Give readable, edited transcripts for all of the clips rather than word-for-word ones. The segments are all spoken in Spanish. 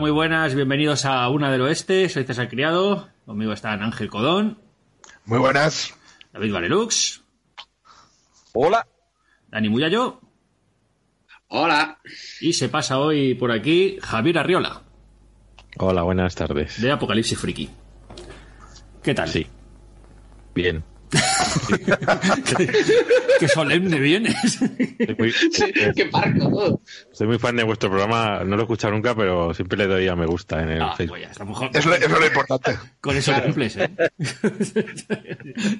muy buenas, bienvenidos a Una del Oeste, soy César Criado, conmigo están Ángel Codón. Muy buenas. David Varelux. Hola. Dani Muyallo. Hola. Y se pasa hoy por aquí Javier Arriola. Hola, buenas tardes. De Apocalipsis Friki. ¿Qué tal? Sí. Bien. Qué solemne vienes. Qué parco todo. Soy muy fan de vuestro programa, no lo he escuchado nunca, pero siempre le doy a me gusta en el Facebook. Pues ya, está mejor. Eso es lo importante. Con eso cumples, claro.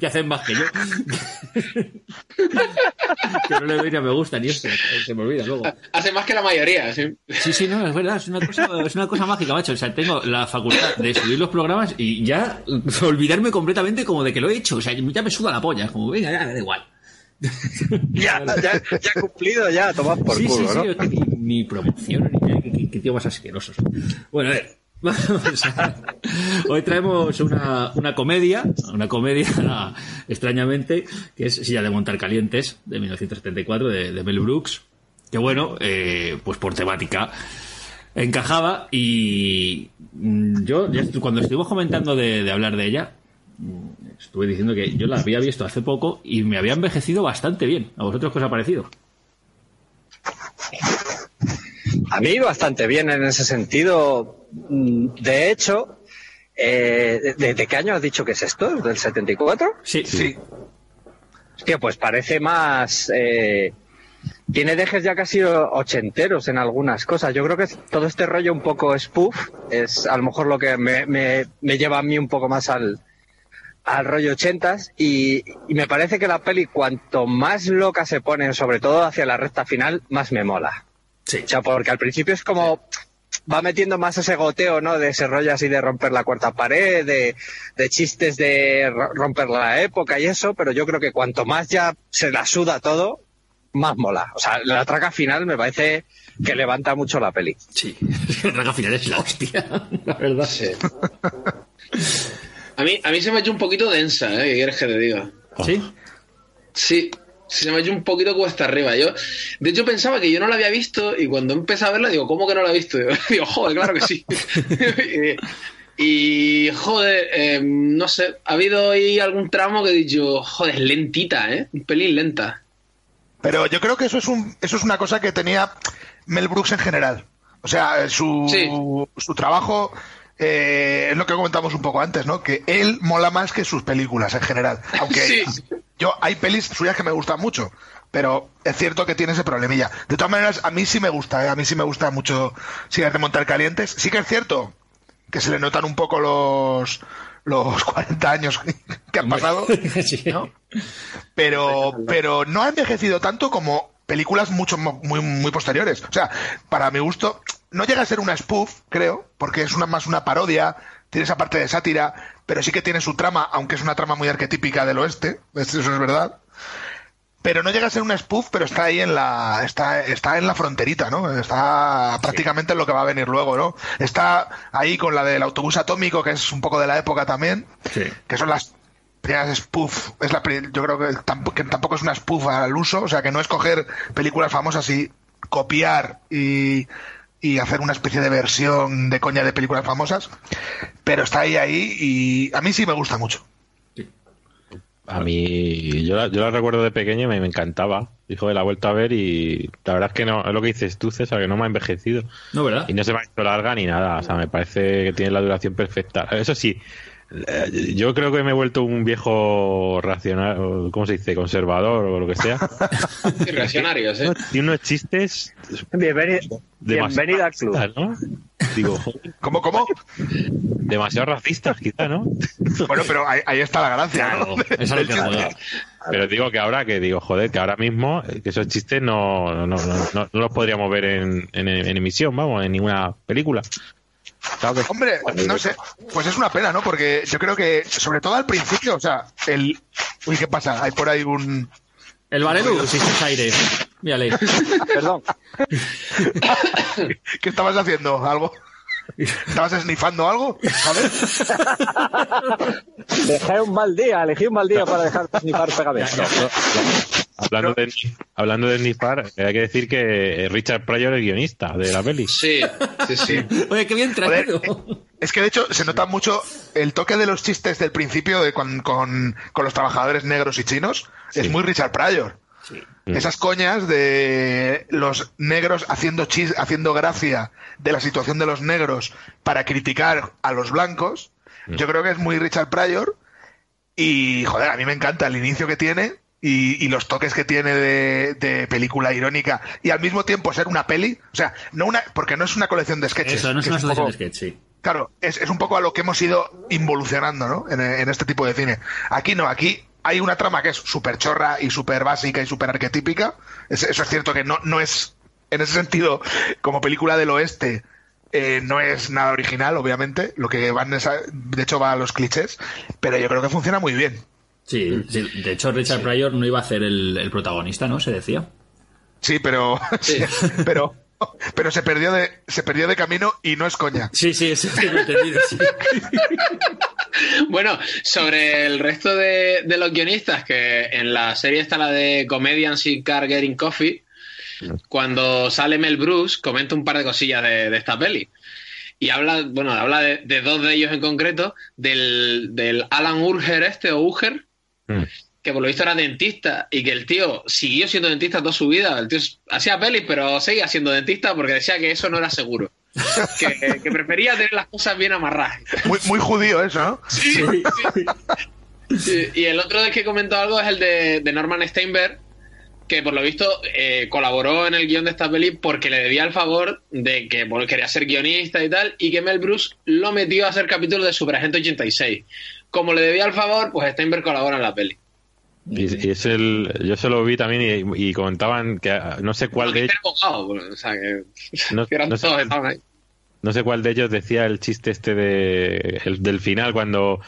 Que hacen más que yo. Que no le doy a me gusta ni esto, se me olvida luego. Hace más que la mayoría, sí. Sí, no, es verdad, es una cosa mágica, macho. O sea, tengo la facultad de subir los programas y ya olvidarme completamente como de que lo he hecho. O sea, ya me suda la polla, es como, venga, ya, da igual. ya cumplido, ya, tomad por culo, ¿no? Sí, es que ni promoción, ni tío más asquerosos. Bueno, a ver, vamos a... Hoy traemos una comedia, extrañamente, que es Sillas de Montar Calientes, de 1974, de Mel Brooks, que bueno, pues por temática encajaba, y yo, ya, cuando estuvimos comentando de hablar de ella, estuve diciendo que yo la había visto hace poco y me había envejecido bastante bien. ¿A vosotros qué os ha parecido? A mí bastante bien en ese sentido. De hecho, ¿de qué año has dicho que es esto? ¿Del 74? Sí. Hostia, pues parece más... tiene dejes ya casi ochenteros en algunas cosas. Yo creo que todo este rollo un poco spoof es a lo mejor lo que me lleva a mí un poco más al rollo ochentas, y me parece que la peli cuanto más loca se pone, sobre todo hacia la recta final, más me mola. Sí. O sea, porque al principio es como va metiendo más ese goteo, ¿no? De ese rollo así de romper la cuarta pared, de chistes de romper la época y eso, pero yo creo que cuanto más ya se la suda todo, más mola. O sea, la traca final me parece que levanta mucho la peli. Sí, la traca final es la hostia, la verdad. Sí. A mí se me ha hecho un poquito densa, ¿qué quieres que te diga? ¿Sí? Sí, se me ha hecho un poquito cuesta arriba. Yo, de hecho, pensaba que yo no la había visto y cuando empecé a verla digo, ¿cómo que no la he visto? Digo, joder, claro que sí. Y, joder, no sé, ha habido ahí algún tramo que he dicho, joder, es lentita, un pelín lenta. Pero yo creo que eso es una cosa que tenía Mel Brooks en general. O sea, su trabajo... es lo que comentamos un poco antes, ¿no? Que él mola más que sus películas en general. Aunque hay pelis suyas que me gustan mucho, pero es cierto que tiene ese problemilla. De todas maneras, a mí sí me gusta, a mí sí me gusta mucho Sillas de Montar Calientes. Sí que es cierto que se le notan un poco los 40 años que han pasado, ¿no? Pero no ha envejecido tanto como películas muy, muy posteriores. O sea, para mi gusto... No llega a ser una spoof, creo, porque es más una parodia, tiene esa parte de sátira, pero sí que tiene su trama, aunque es una trama muy arquetípica del oeste, eso es verdad. Pero no llega a ser una spoof, pero está ahí está en la fronterita, ¿no? Está prácticamente en lo que va a venir luego, ¿no? Está ahí con la del autobús atómico, que es un poco de la época también, que son las primeras spoof, yo creo que tampoco es una spoof al uso, o sea, que no es coger películas famosas y copiar y hacer una especie de versión de coña de películas famosas, pero está ahí y a mí sí me gusta mucho. Sí. A mí, yo la recuerdo de pequeño y me encantaba. Hijo de la vuelta a ver y la verdad es que no, es lo que dices tú, César, que no me ha envejecido. No, ¿verdad? Y no se me ha hecho larga ni nada, o sea, me parece que tiene la duración perfecta. Eso sí, yo creo que me he vuelto un viejo racional, ¿cómo se dice? Conservador o lo que sea. Reaccionarios, ¿eh? Y unos chistes. Bienvenido al club, ¿no? Digo, ¿Cómo? Demasiado racistas, quizá, ¿no? Bueno, pero ahí está la gracia, ¿no? Eso es lo que mola. Pero digo que ahora ahora mismo que esos chistes no los podríamos ver en emisión, vamos, en ninguna película. Hombre, no sé, pues es una pena, ¿no? Porque yo creo que, sobre todo al principio, o sea, Uy, ¿qué pasa? Hay por ahí un... El Varelux, si es aire. Mírale. Perdón. ¿Qué estabas haciendo? ¿Algo? ¿Estabas esnifando algo? Dejé un mal día, elegí un mal día para dejar de esnifar pegamento. Hablando de esnifar, hay que decir que Richard Pryor es guionista de la peli. Sí, sí, sí. Oye, qué bien traído. Es que de hecho se nota mucho el toque de los chistes del principio de con los trabajadores negros y chinos. Sí. Es muy Richard Pryor. Sí. Esas coñas de los negros haciendo gracia de la situación de los negros para criticar a los blancos, yo creo que es muy Richard Pryor. Y joder, a mí me encanta el inicio que tiene y los toques que tiene de película irónica y al mismo tiempo ser una peli, o sea, no una, porque no es una colección de sketches. Eso, no es una colección de sketches, sí. Claro, es un poco a lo que hemos ido involucionando, ¿no? En este tipo de cine. Aquí no, aquí hay una trama que es súper chorra y súper básica y súper arquetípica. Eso es cierto que no es, en ese sentido, como película del oeste, no es nada original, obviamente. Lo que van, de hecho, va a los clichés, pero yo creo que funciona muy bien. Sí, sí. De hecho, Richard Pryor no iba a ser el protagonista, ¿no? Se decía. Sí, pero... Sí. Pero se perdió de camino y no es coña. Sí, sí, eso es entendido. Sí. Bueno, sobre el resto de los guionistas, que en la serie está la de Comedians in Car Getting Coffee, cuando sale Mel Brooks comenta un par de cosillas de esta peli. Y habla de dos de ellos en concreto, del Alan Urger que por lo visto era dentista y que el tío siguió siendo dentista toda su vida. El tío hacía pelis, pero seguía siendo dentista porque decía que eso no era seguro. Que prefería tener las cosas bien amarradas. Muy, muy judío eso, ¿no? Sí, sí, sí. Sí. Y el otro del que comentó algo es el de Norman Steinberg, que por lo visto colaboró en el guión de esta peli porque le debía el favor de que quería ser guionista y tal, y que Mel Brooks lo metió a hacer capítulo de Superagente 86. Como le debía el favor, pues Steinberg colabora en la peli. Y es yo se lo vi también y comentaban que no sé cuál de ellos decía el chiste este del final cuando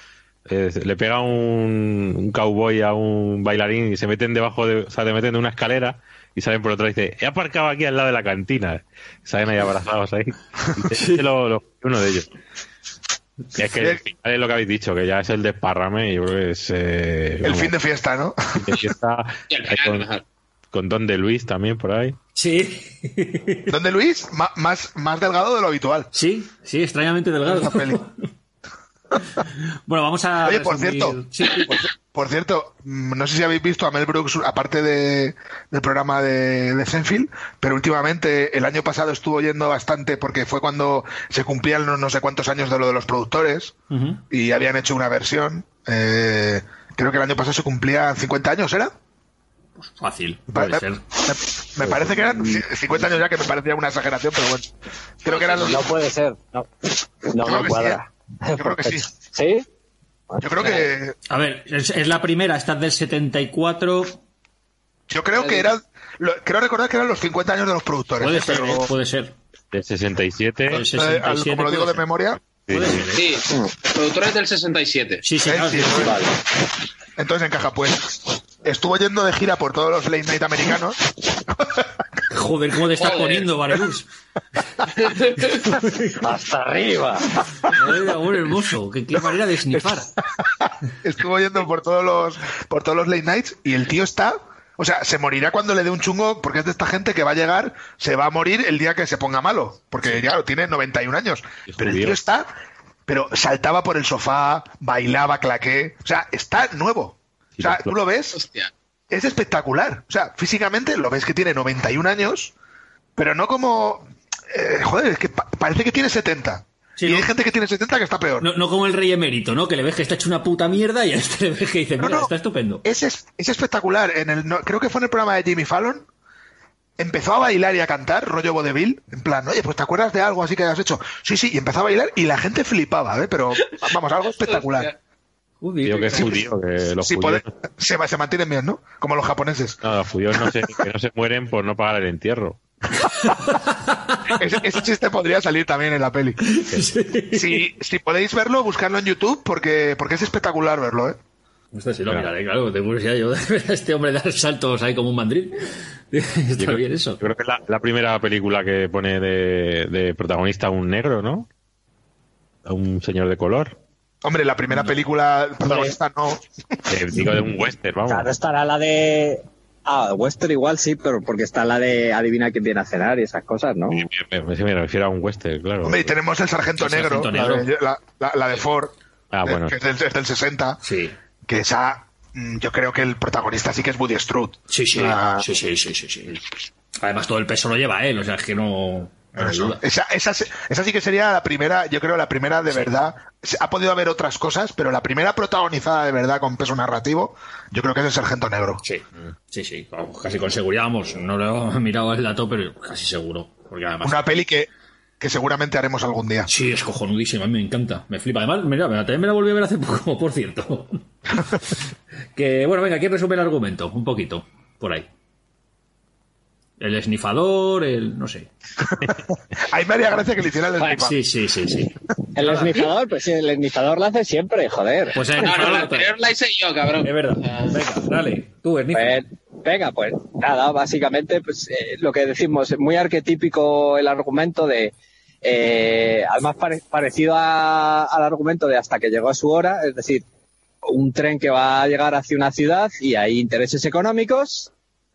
le pega un cowboy a un bailarín y se meten se meten de una escalera y salen por otra y dice, he aparcado aquí al lado de la cantina, salen ahí abrazados ahí. Uno de ellos. Es que es lo que habéis dicho, que ya es el desparrame y yo creo que es... el fin de fiesta, ¿no? De fiesta con Don de Luis también por ahí. Sí. Don de Luis, más delgado de lo habitual. Sí, sí, extrañamente delgado. Bueno, vamos a... Oye, por cierto, no sé si habéis visto a Mel Brooks, aparte del programa de Seinfeld, pero últimamente, el año pasado estuvo yendo bastante porque fue cuando se cumplían no sé cuántos años de lo de los productores y habían hecho una versión. Creo que el año pasado se cumplían 50 años, ¿era? Pues fácil, me parece que eran 50 años ya, que me parecía una exageración, pero bueno. Creo que eran los... No puede ser, no me cuadra. Yo creo que sí. ¿Sí? Yo creo que... A ver, es la primera, esta es del 74... Yo creo que era... Creo recordar que eran los 50 años de los productores. Puede ser, pero... puede ser. Del 67... Como lo digo de memoria... Puede ser, ¿eh? Sí, los productores del 67. Sí, sí, claro, sí, sí. Vale. Entonces encaja, pues. Estuvo yendo de gira por todos los late night americanos... Joder, ¿cómo te estás poniendo, Varelux? ¡Hasta arriba! ¡Amor hermoso! ¡Qué manera de snifar! Estuvo yendo por todos los late nights y el tío está... O sea, se morirá cuando le dé un chungo, porque es de esta gente que va a llegar, se va a morir el día que se ponga malo. Porque, claro, tiene 91 años. Pero el tío está... Pero saltaba por el sofá, bailaba, claqué... O sea, está nuevo. O sea, tú lo ves... Hostia. Es espectacular. O sea, físicamente lo ves que tiene 91 años, pero no como... joder, es que parece que tiene 70. Sí, y hay gente que tiene 70 que está peor. No como el rey emérito, ¿no? Que le ves que está hecho una puta mierda y a este le ves que dice, mira, está estupendo. Es espectacular. Creo que fue en el programa de Jimmy Fallon. Empezó a bailar y a cantar, rollo vodevil, en plan, oye, pues te acuerdas de algo así que hayas hecho. Sí, sí, y empezó a bailar y la gente flipaba, ¿eh? Pero, vamos, algo espectacular. Judío, que es judío, que los judíos... Se mantienen bien, ¿no? Como los japoneses. No, los judíos no se mueren por no pagar el entierro. Ese chiste podría salir también en la peli. Sí. Si podéis verlo, buscadlo en YouTube, porque es espectacular verlo, ¿eh? No sé si lo miraré, claro, tengo curiosidad yo de este hombre dar saltos ahí como un mandril. Está bien eso. Yo creo que es la primera película que pone de protagonista un negro, ¿no? a un señor de color. Hombre, la primera película protagonista no. Digo de un western, vamos. Claro, estará la de... Ah, western igual sí, pero porque está la de adivina quién viene a cenar y esas cosas, ¿no? Sí, me refiero a un western, claro. Hombre, y tenemos el Sargento Negro, la de Ford, bueno. Que es del 60, sí. Que esa, yo creo que el protagonista sí que es Woody Strode. Sí. Además, todo el peso lo lleva él, o sea, es que no... Esa sí que sería la primera, yo creo, la primera de verdad. Ha podido haber otras cosas, pero la primera protagonizada de verdad con peso narrativo, yo creo que es el Sargento Negro. Sí, vamos, casi con seguridad, vamos. No lo he mirado el dato, pero casi seguro. Porque además... Una peli que seguramente haremos algún día. Sí, es cojonudísima, a mí me encanta, me flipa. Además, también me la volví a ver hace poco, por cierto. Que, bueno, venga, aquí resume el argumento, un poquito, por ahí. El esnifador, el... no sé. Ahí me haría gracia que le hiciera el esnifador. Sí. El esnifador, pues el esnifador lo hace siempre, joder. Pues el esnifador la hice yo, cabrón. Es verdad. Venga, dale, tú, esnifador. Pues, venga, pues nada, básicamente pues, lo que decimos, es muy arquetípico el argumento de... además parecido al argumento de hasta que llegó a su hora, es decir, un tren que va a llegar hacia una ciudad y hay intereses económicos...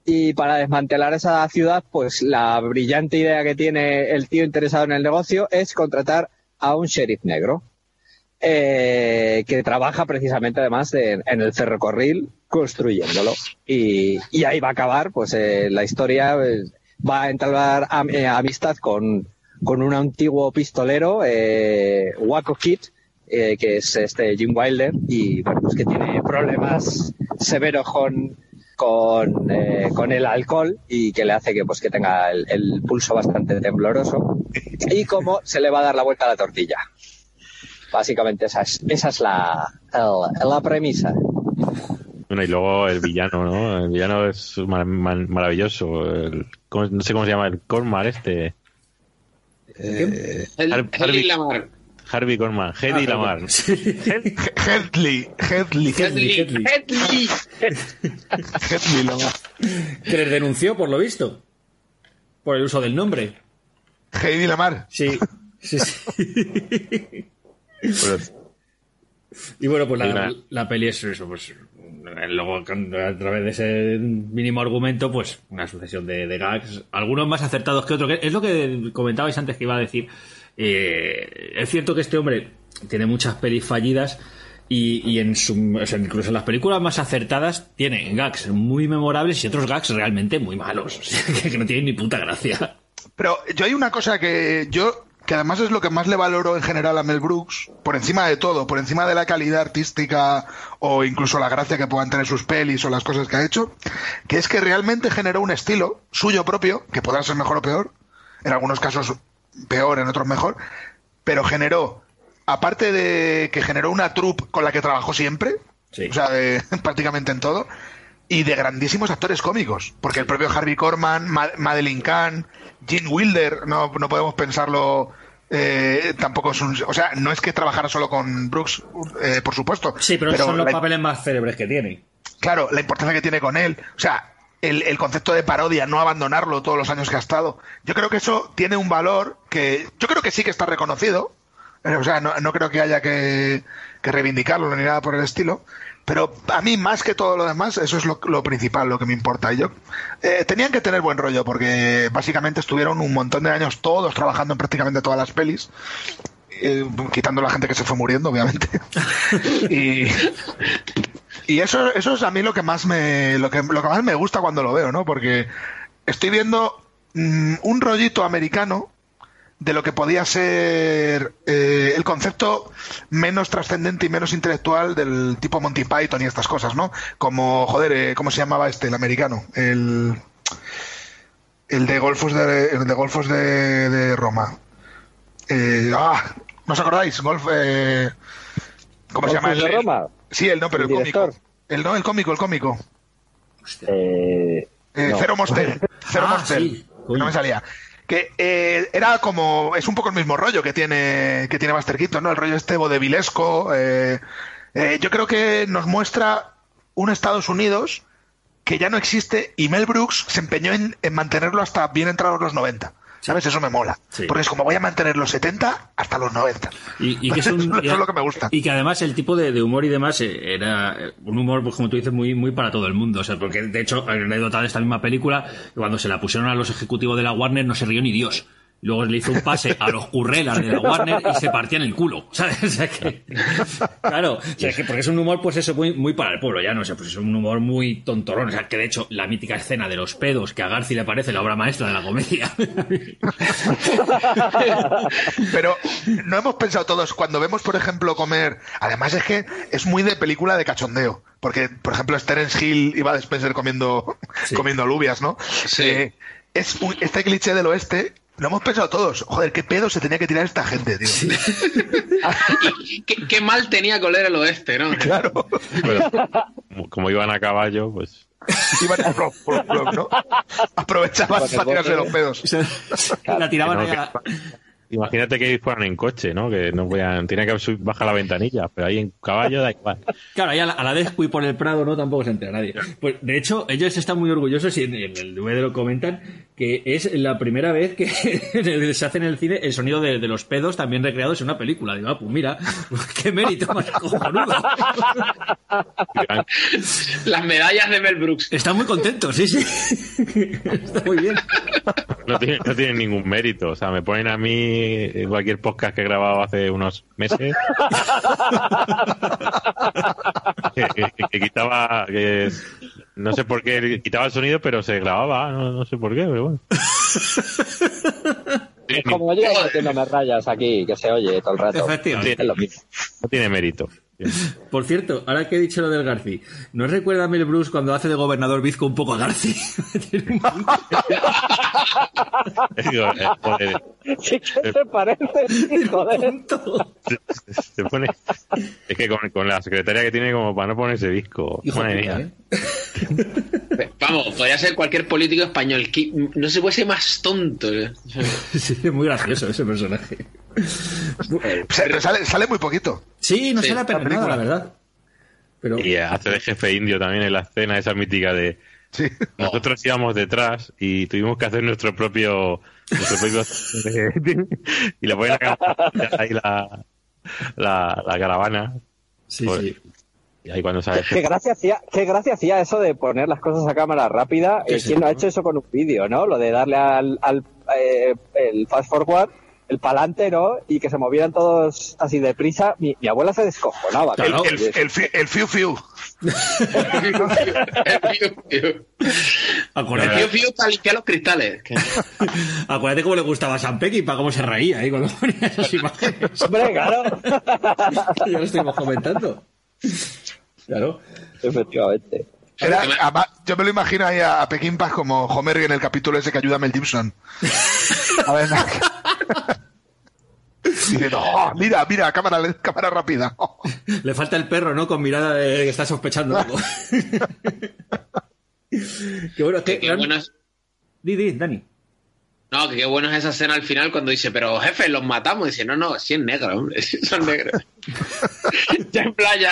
Y para desmantelar esa ciudad, pues la brillante idea que tiene el tío interesado en el negocio es contratar a un sheriff negro, que trabaja precisamente además en el ferrocarril construyéndolo. Y ahí va a acabar, pues la historia va a entablar amistad con un antiguo pistolero, Waco Kid, que es este Gene Wilder, y bueno, pues que tiene problemas severos con el alcohol y que le hace que pues que tenga el pulso bastante tembloroso y cómo se le va a dar la vuelta a la tortilla. Básicamente esa es la premisa. Bueno, y luego el villano, ¿no? El villano es maravilloso. No sé cómo se llama, el Korman este. Hedley Lamarr. Harvey Korman, Hedley Lamarr. Hedley Lamarr. Que les denunció, por lo visto. Por el uso del nombre. Hedley Lamarr. Sí. Y bueno, pues la peli es eso, pues... Luego, a través de ese mínimo argumento, pues una sucesión de gags. Algunos más acertados que otros. Es lo que comentabais antes que iba a decir... es cierto que este hombre tiene muchas pelis fallidas y incluso en las películas más acertadas tiene gags muy memorables y otros gags realmente muy malos, o sea, que no tienen ni puta gracia. Pero yo hay una cosa que además es lo que más le valoro en general a Mel Brooks, por encima de todo, por encima de la calidad artística o incluso la gracia que puedan tener sus pelis o las cosas que ha hecho, que es que realmente generó un estilo suyo propio, que podrá ser mejor o peor, en algunos casos peor, en otros mejor, pero generó, aparte de que generó una troupe con la que trabajó siempre, sí. O sea, prácticamente en todo, y de grandísimos actores cómicos, porque el propio Harvey Korman, Madeline Kahn, Gene Wilder, no podemos pensarlo, tampoco es un... O sea, no es que trabajara solo con Brooks, por supuesto. Sí, pero son los papeles más célebres que tiene. Claro, la importancia que tiene con él, o sea... El concepto de parodia, no abandonarlo todos los años que ha estado. Yo creo que eso tiene un valor que... Yo creo que sí que está reconocido. O sea, no creo que haya que reivindicarlo ni nada por el estilo. Pero a mí, más que todo lo demás, eso es lo principal, lo que me importa. Y yo tenían que tener buen rollo porque básicamente estuvieron un montón de años todos trabajando en prácticamente todas las pelis. Quitando la gente que se fue muriendo, obviamente. Y eso es a mí lo que más me gusta cuando lo veo, ¿no? Porque estoy viendo un rollito americano de lo que podía ser el concepto menos trascendente y menos intelectual del tipo Monty Python y estas cosas, ¿no? Como, joder, ¿cómo se llamaba el americano? El de Golfos de Roma. ¿No os acordáis? ¿Cómo se llama? ¿De Roma? Sí, él no, pero el cómico. El cómico. No. Cero Mostel. Mostel. Sí. No me salía. Que era como... Es un poco el mismo rollo que tiene Buster Keaton, ¿no? El rollo este bodevilesco. Yo creo que nos muestra un Estados Unidos que ya no existe y Mel Brooks se empeñó en mantenerlo hasta bien entrados los 90. ¿Sabes? Eso me mola. Sí. Porque es como voy a mantener los 70 hasta los 90. Y que es un, eso es lo que me gusta. Y que además el tipo de humor y demás era un humor, pues como tú dices, muy, muy para todo el mundo. O sea, porque de hecho, anécdota de esta misma película, cuando se la pusieron a los ejecutivos de la Warner no se rió ni Dios. Luego le hizo un pase a los currelas de la Warner y se partían el culo, ¿sabes? O sea que, claro, o sea que porque es un humor, pues eso, muy, muy para el pueblo, ya no sé, pues es un humor muy tontorón. O sea, que de hecho, la mítica escena de los pedos, que a Garci le parece la obra maestra de la comedia. Pero no hemos pensado todos, cuando vemos, por ejemplo, Comer, además es que es muy de película de cachondeo. Porque, por ejemplo, Terence Hill iba a Spencer comiendo alubias, ¿no? Sí. Es este cliché del oeste. Lo hemos pensado todos. Joder, qué pedo se tenía que tirar esta gente, tío. Sí. Y qué mal tenía que oler el oeste, ¿no? Claro. Bueno, como iban a caballo, pues... Iban a flop, ¿no? Aprovechaban para tirarse los pedos. La tiraban allá... Imagínate que fueran en coche, ¿no? Que no podían, tienen que bajar la ventanilla, pero ahí en caballo da igual. Claro, ahí a la descuí por el Prado, ¿no? Tampoco se entera nadie. Pues, de hecho, ellos están muy orgullosos y en el DVD lo comentan que es la primera vez que se hace en el cine el sonido de los pedos también recreados en una película. Digo, ah, pues mira, qué mérito más cojonudo. Las medallas de Mel Brooks. Están muy contentos, sí. Está muy bien. No tienen ningún mérito, o sea, me ponen a mí en cualquier podcast que he grabado hace unos meses que quitaba, que no sé por qué quitaba el sonido, pero se grababa, no sé por qué, pero bueno. Es como yo que no me rayas aquí, que se oye todo el rato. Efectivamente. No tiene mérito. Por cierto, ahora que he dicho lo del Garci, ¿no recuerda a Mel Brooks cuando hace de gobernador bizco un poco a Garci? Sí, ¿qué te parece? Joder. Se pone... Es que con la secretaria que tiene como para no ponerse bizco. Madre mía. Vamos, podría ser cualquier político español. No se puede ser más tonto. Sí, es muy gracioso ese personaje. Pero sale muy poquito. Sí, no sale apenas nada, la verdad. Pero... Y hace de jefe indio también en la escena esa mítica de... Sí. Nosotros íbamos detrás y tuvimos que hacer nuestro propio y la ponen ahí la caravana. Sí, pues... sí. Ahí cuando sale. Qué gracia hacía eso de poner las cosas a cámara rápida. ¿Quién no ha hecho eso con un vídeo, no? Lo de darle al fast forward, el palante, ¿no? Y que se movieran todos así deprisa. Mi abuela se descojonaba. Claro. El fiu fiu. El fiu fiu para limpiar los cristales. Acuérdate cómo le gustaba a San Pekín, para cómo se reía ahí cuando ponía esas imágenes. Hombre, claro. Ya lo estuvimos comentando. Claro, efectivamente. Además, yo me lo imagino ahí a Pekín Paz como Homer en el capítulo ese que ayuda a Mel Gibson. A ver, dice, no, mira, cámara rápida. Le falta el perro, ¿no? Con mirada de que está sospechando algo. Qué bueno, qué buenas. Di, Dani. No, que qué bueno es esa escena al final cuando dice, pero jefe, los matamos. Y dice, no, sí es negro, hombre, sí son negros. Ya en playa.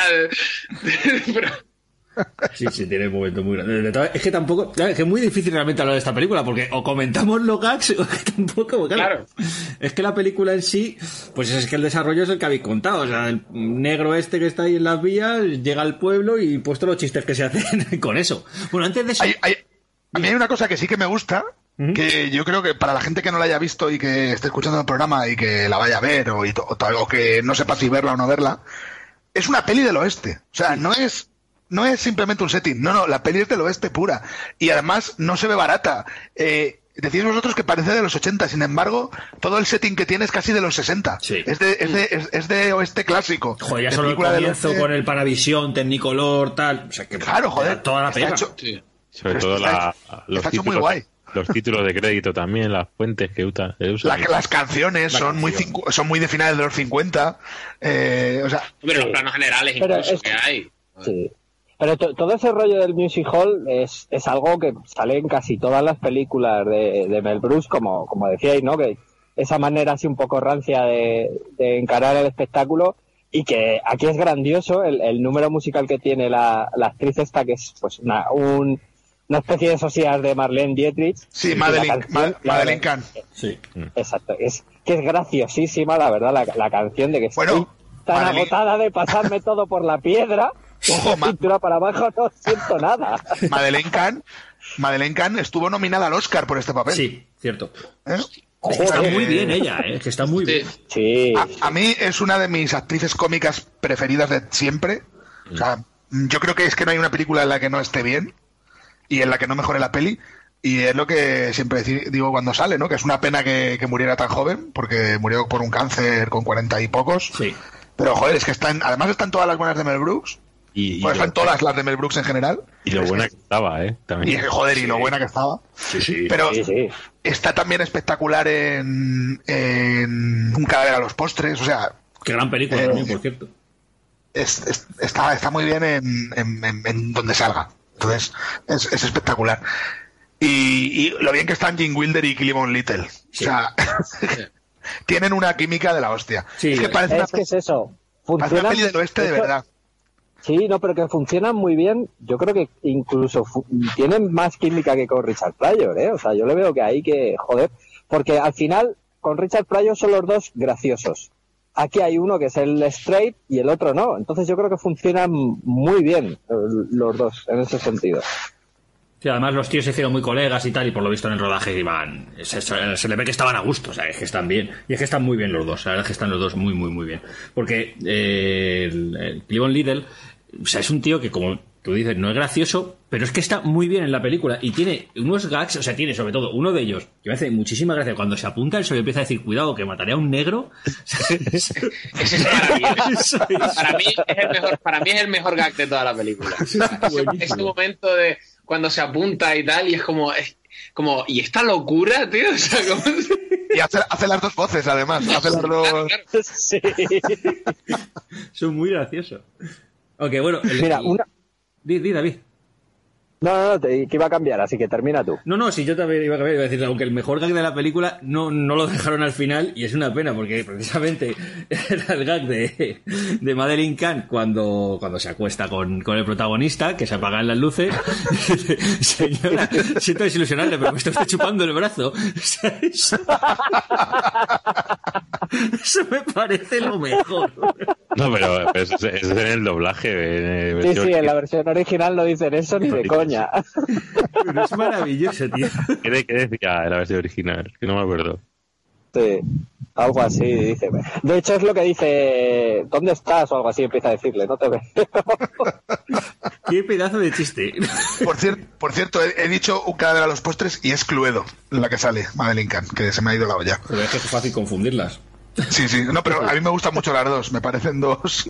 Pero... Sí, tiene un momento muy grande. Es que tampoco, es que es muy difícil realmente hablar de esta película, porque o comentamos los gags o que tampoco, claro. Es que la película en sí, pues es que el desarrollo es el que habéis contado. O sea, el negro este que está ahí en las vías llega al pueblo y puesto los chistes que se hacen con eso. Bueno, antes de eso... A mí hay una cosa que sí que me gusta... que yo creo que para la gente que no la haya visto y que esté escuchando el programa y que la vaya a ver o que no sepa si verla o no verla, es una peli del oeste. O sea, no es simplemente un setting. No, la peli es del oeste pura. Y además no se ve barata. Decís vosotros que parece de los 80, sin embargo, todo el setting que tiene es casi de los 60. Sí. Es de oeste clásico. Joder, ya solo el comienzo con el Panavisión, Technicolor, tal. O sea, que claro, joder. Toda la película. Sobre todo está hecho muy guay. Los títulos de crédito también, las fuentes que usan. Las canciones son muy de finales de los 50. O sea, pero los planos generales incluso que hay. Sí. Pero todo ese rollo del music hall es algo que sale en casi todas las películas de Mel Brooks, como decíais, ¿no? Que esa manera así un poco rancia de encarar el espectáculo, y que aquí es grandioso el número musical que tiene la actriz esta, que es pues una, un... una especie de sociedad de Marlene Dietrich. Sí, Madeline Kahn. Sí. Exacto. Es graciosísima, la verdad, la canción de que estoy tan agotada de pasarme todo por la piedra, de la cintura para abajo no siento nada. Madeline Kahn estuvo nominada al Oscar por este papel. Sí, cierto. Es que está muy bien ella, es que está muy bien. Sí. A mí es una de mis actrices cómicas preferidas de siempre. O sea, yo creo que es que no hay una película en la que no esté bien y en la que no mejore la peli, y es lo que siempre digo cuando sale, ¿no? Que es una pena que muriera tan joven, porque murió por un cáncer con 40 y pocos. Sí. Pero joder, es que además están todas las buenas de Mel Brooks. Están todas las de Mel Brooks en general. Y lo buena que estaba, ¿eh? También. Y joder, sí. Y lo buena que estaba. Sí, sí. Pero sí. Está también espectacular en Un cadáver a los postres, o sea... Qué gran película también, por cierto. Está muy bien en donde salga. Entonces, es espectacular. Y lo bien que están Gene Wilder y Cleavon Little. Sí. O sea, tienen una química de la hostia. Sí, es que parece que es eso. Parece una peli del oeste de verdad. Sí, no, pero que funcionan muy bien. Yo creo que incluso tienen más química que con Richard Pryor, ¿eh? O sea, yo le veo que ahí que, joder, porque al final con Richard Pryor son los dos graciosos. Aquí hay uno que es el straight y el otro no. Entonces yo creo que funcionan muy bien los dos en ese sentido. Sí, además los tíos se hicieron muy colegas y tal, y por lo visto en el rodaje iban... Se le ve que estaban a gusto, o sea, es que están bien. Y es que están muy bien los dos, la verdad es que están los dos muy, muy, muy bien. Porque el Cleavon Little, o sea, es un tío que, como tú dices, no es gracioso, pero es que está muy bien en la película y tiene unos gags, o sea, tiene sobre todo uno de ellos que me hace muchísima gracia cuando se apunta, él se le empieza a decir, cuidado, que mataré a un negro. Ese es maravilloso. Para mí es el mejor gag de toda la película. Ese momento de cuando se apunta y tal, y es como ¿y esta locura, tío? O sea, como... Y hace las dos voces, además. Hace las dos... Sí. Son muy graciosos. Ok, bueno. Mira, una... Di, David. No, que iba a cambiar, así que termina tú. No, si yo también iba a cambiar, iba a decir, aunque el mejor gag de la película no lo dejaron al final, y es una pena, porque precisamente era el gag de Madeline Kahn cuando se acuesta con el protagonista, que se apagan las luces. Señora, siento desilusionarle, pero me está usted chupando el brazo. Eso me parece lo mejor. No, pero es en el doblaje. Sí, en la versión original no dicen eso ni de coña. Pero es maravilloso, tío. ¿Qué decía en la versión original? Que no me acuerdo. Sí, algo así, dice. De hecho, es lo que dice, ¿dónde estás? O algo así, empieza a decirle, no te veo. Qué pedazo de chiste. Por cierto, he dicho Un cadáver a los postres y es Cluedo la que sale, Madeline Kahn, que se me ha ido la olla. Pero es que es fácil confundirlas. Sí, sí, no, pero a mí me gustan mucho las dos, me parecen dos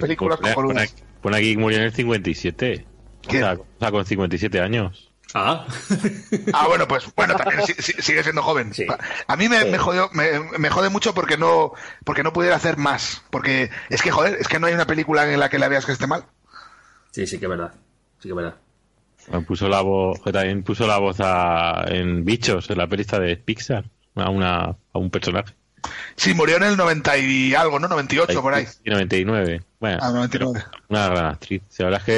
películas cojonudas. Pon aquí que murió en el 57. ¿Quién? O sea, con 57 años. Ah. Ah, bueno, pues bueno, también sigue siendo joven. Sí. A mí me jode mucho porque no pudiera hacer más, porque es que joder, es que no hay una película en la que la veas que esté mal. Sí, sí que es verdad. Sí que es verdad. También puso la voz en Bichos, en la película de Pixar, a un personaje. Sí, murió en el 90 y algo, ¿no? 98, por ahí. Y 99. Bueno, 99. Una gran actriz. O sea, la verdad es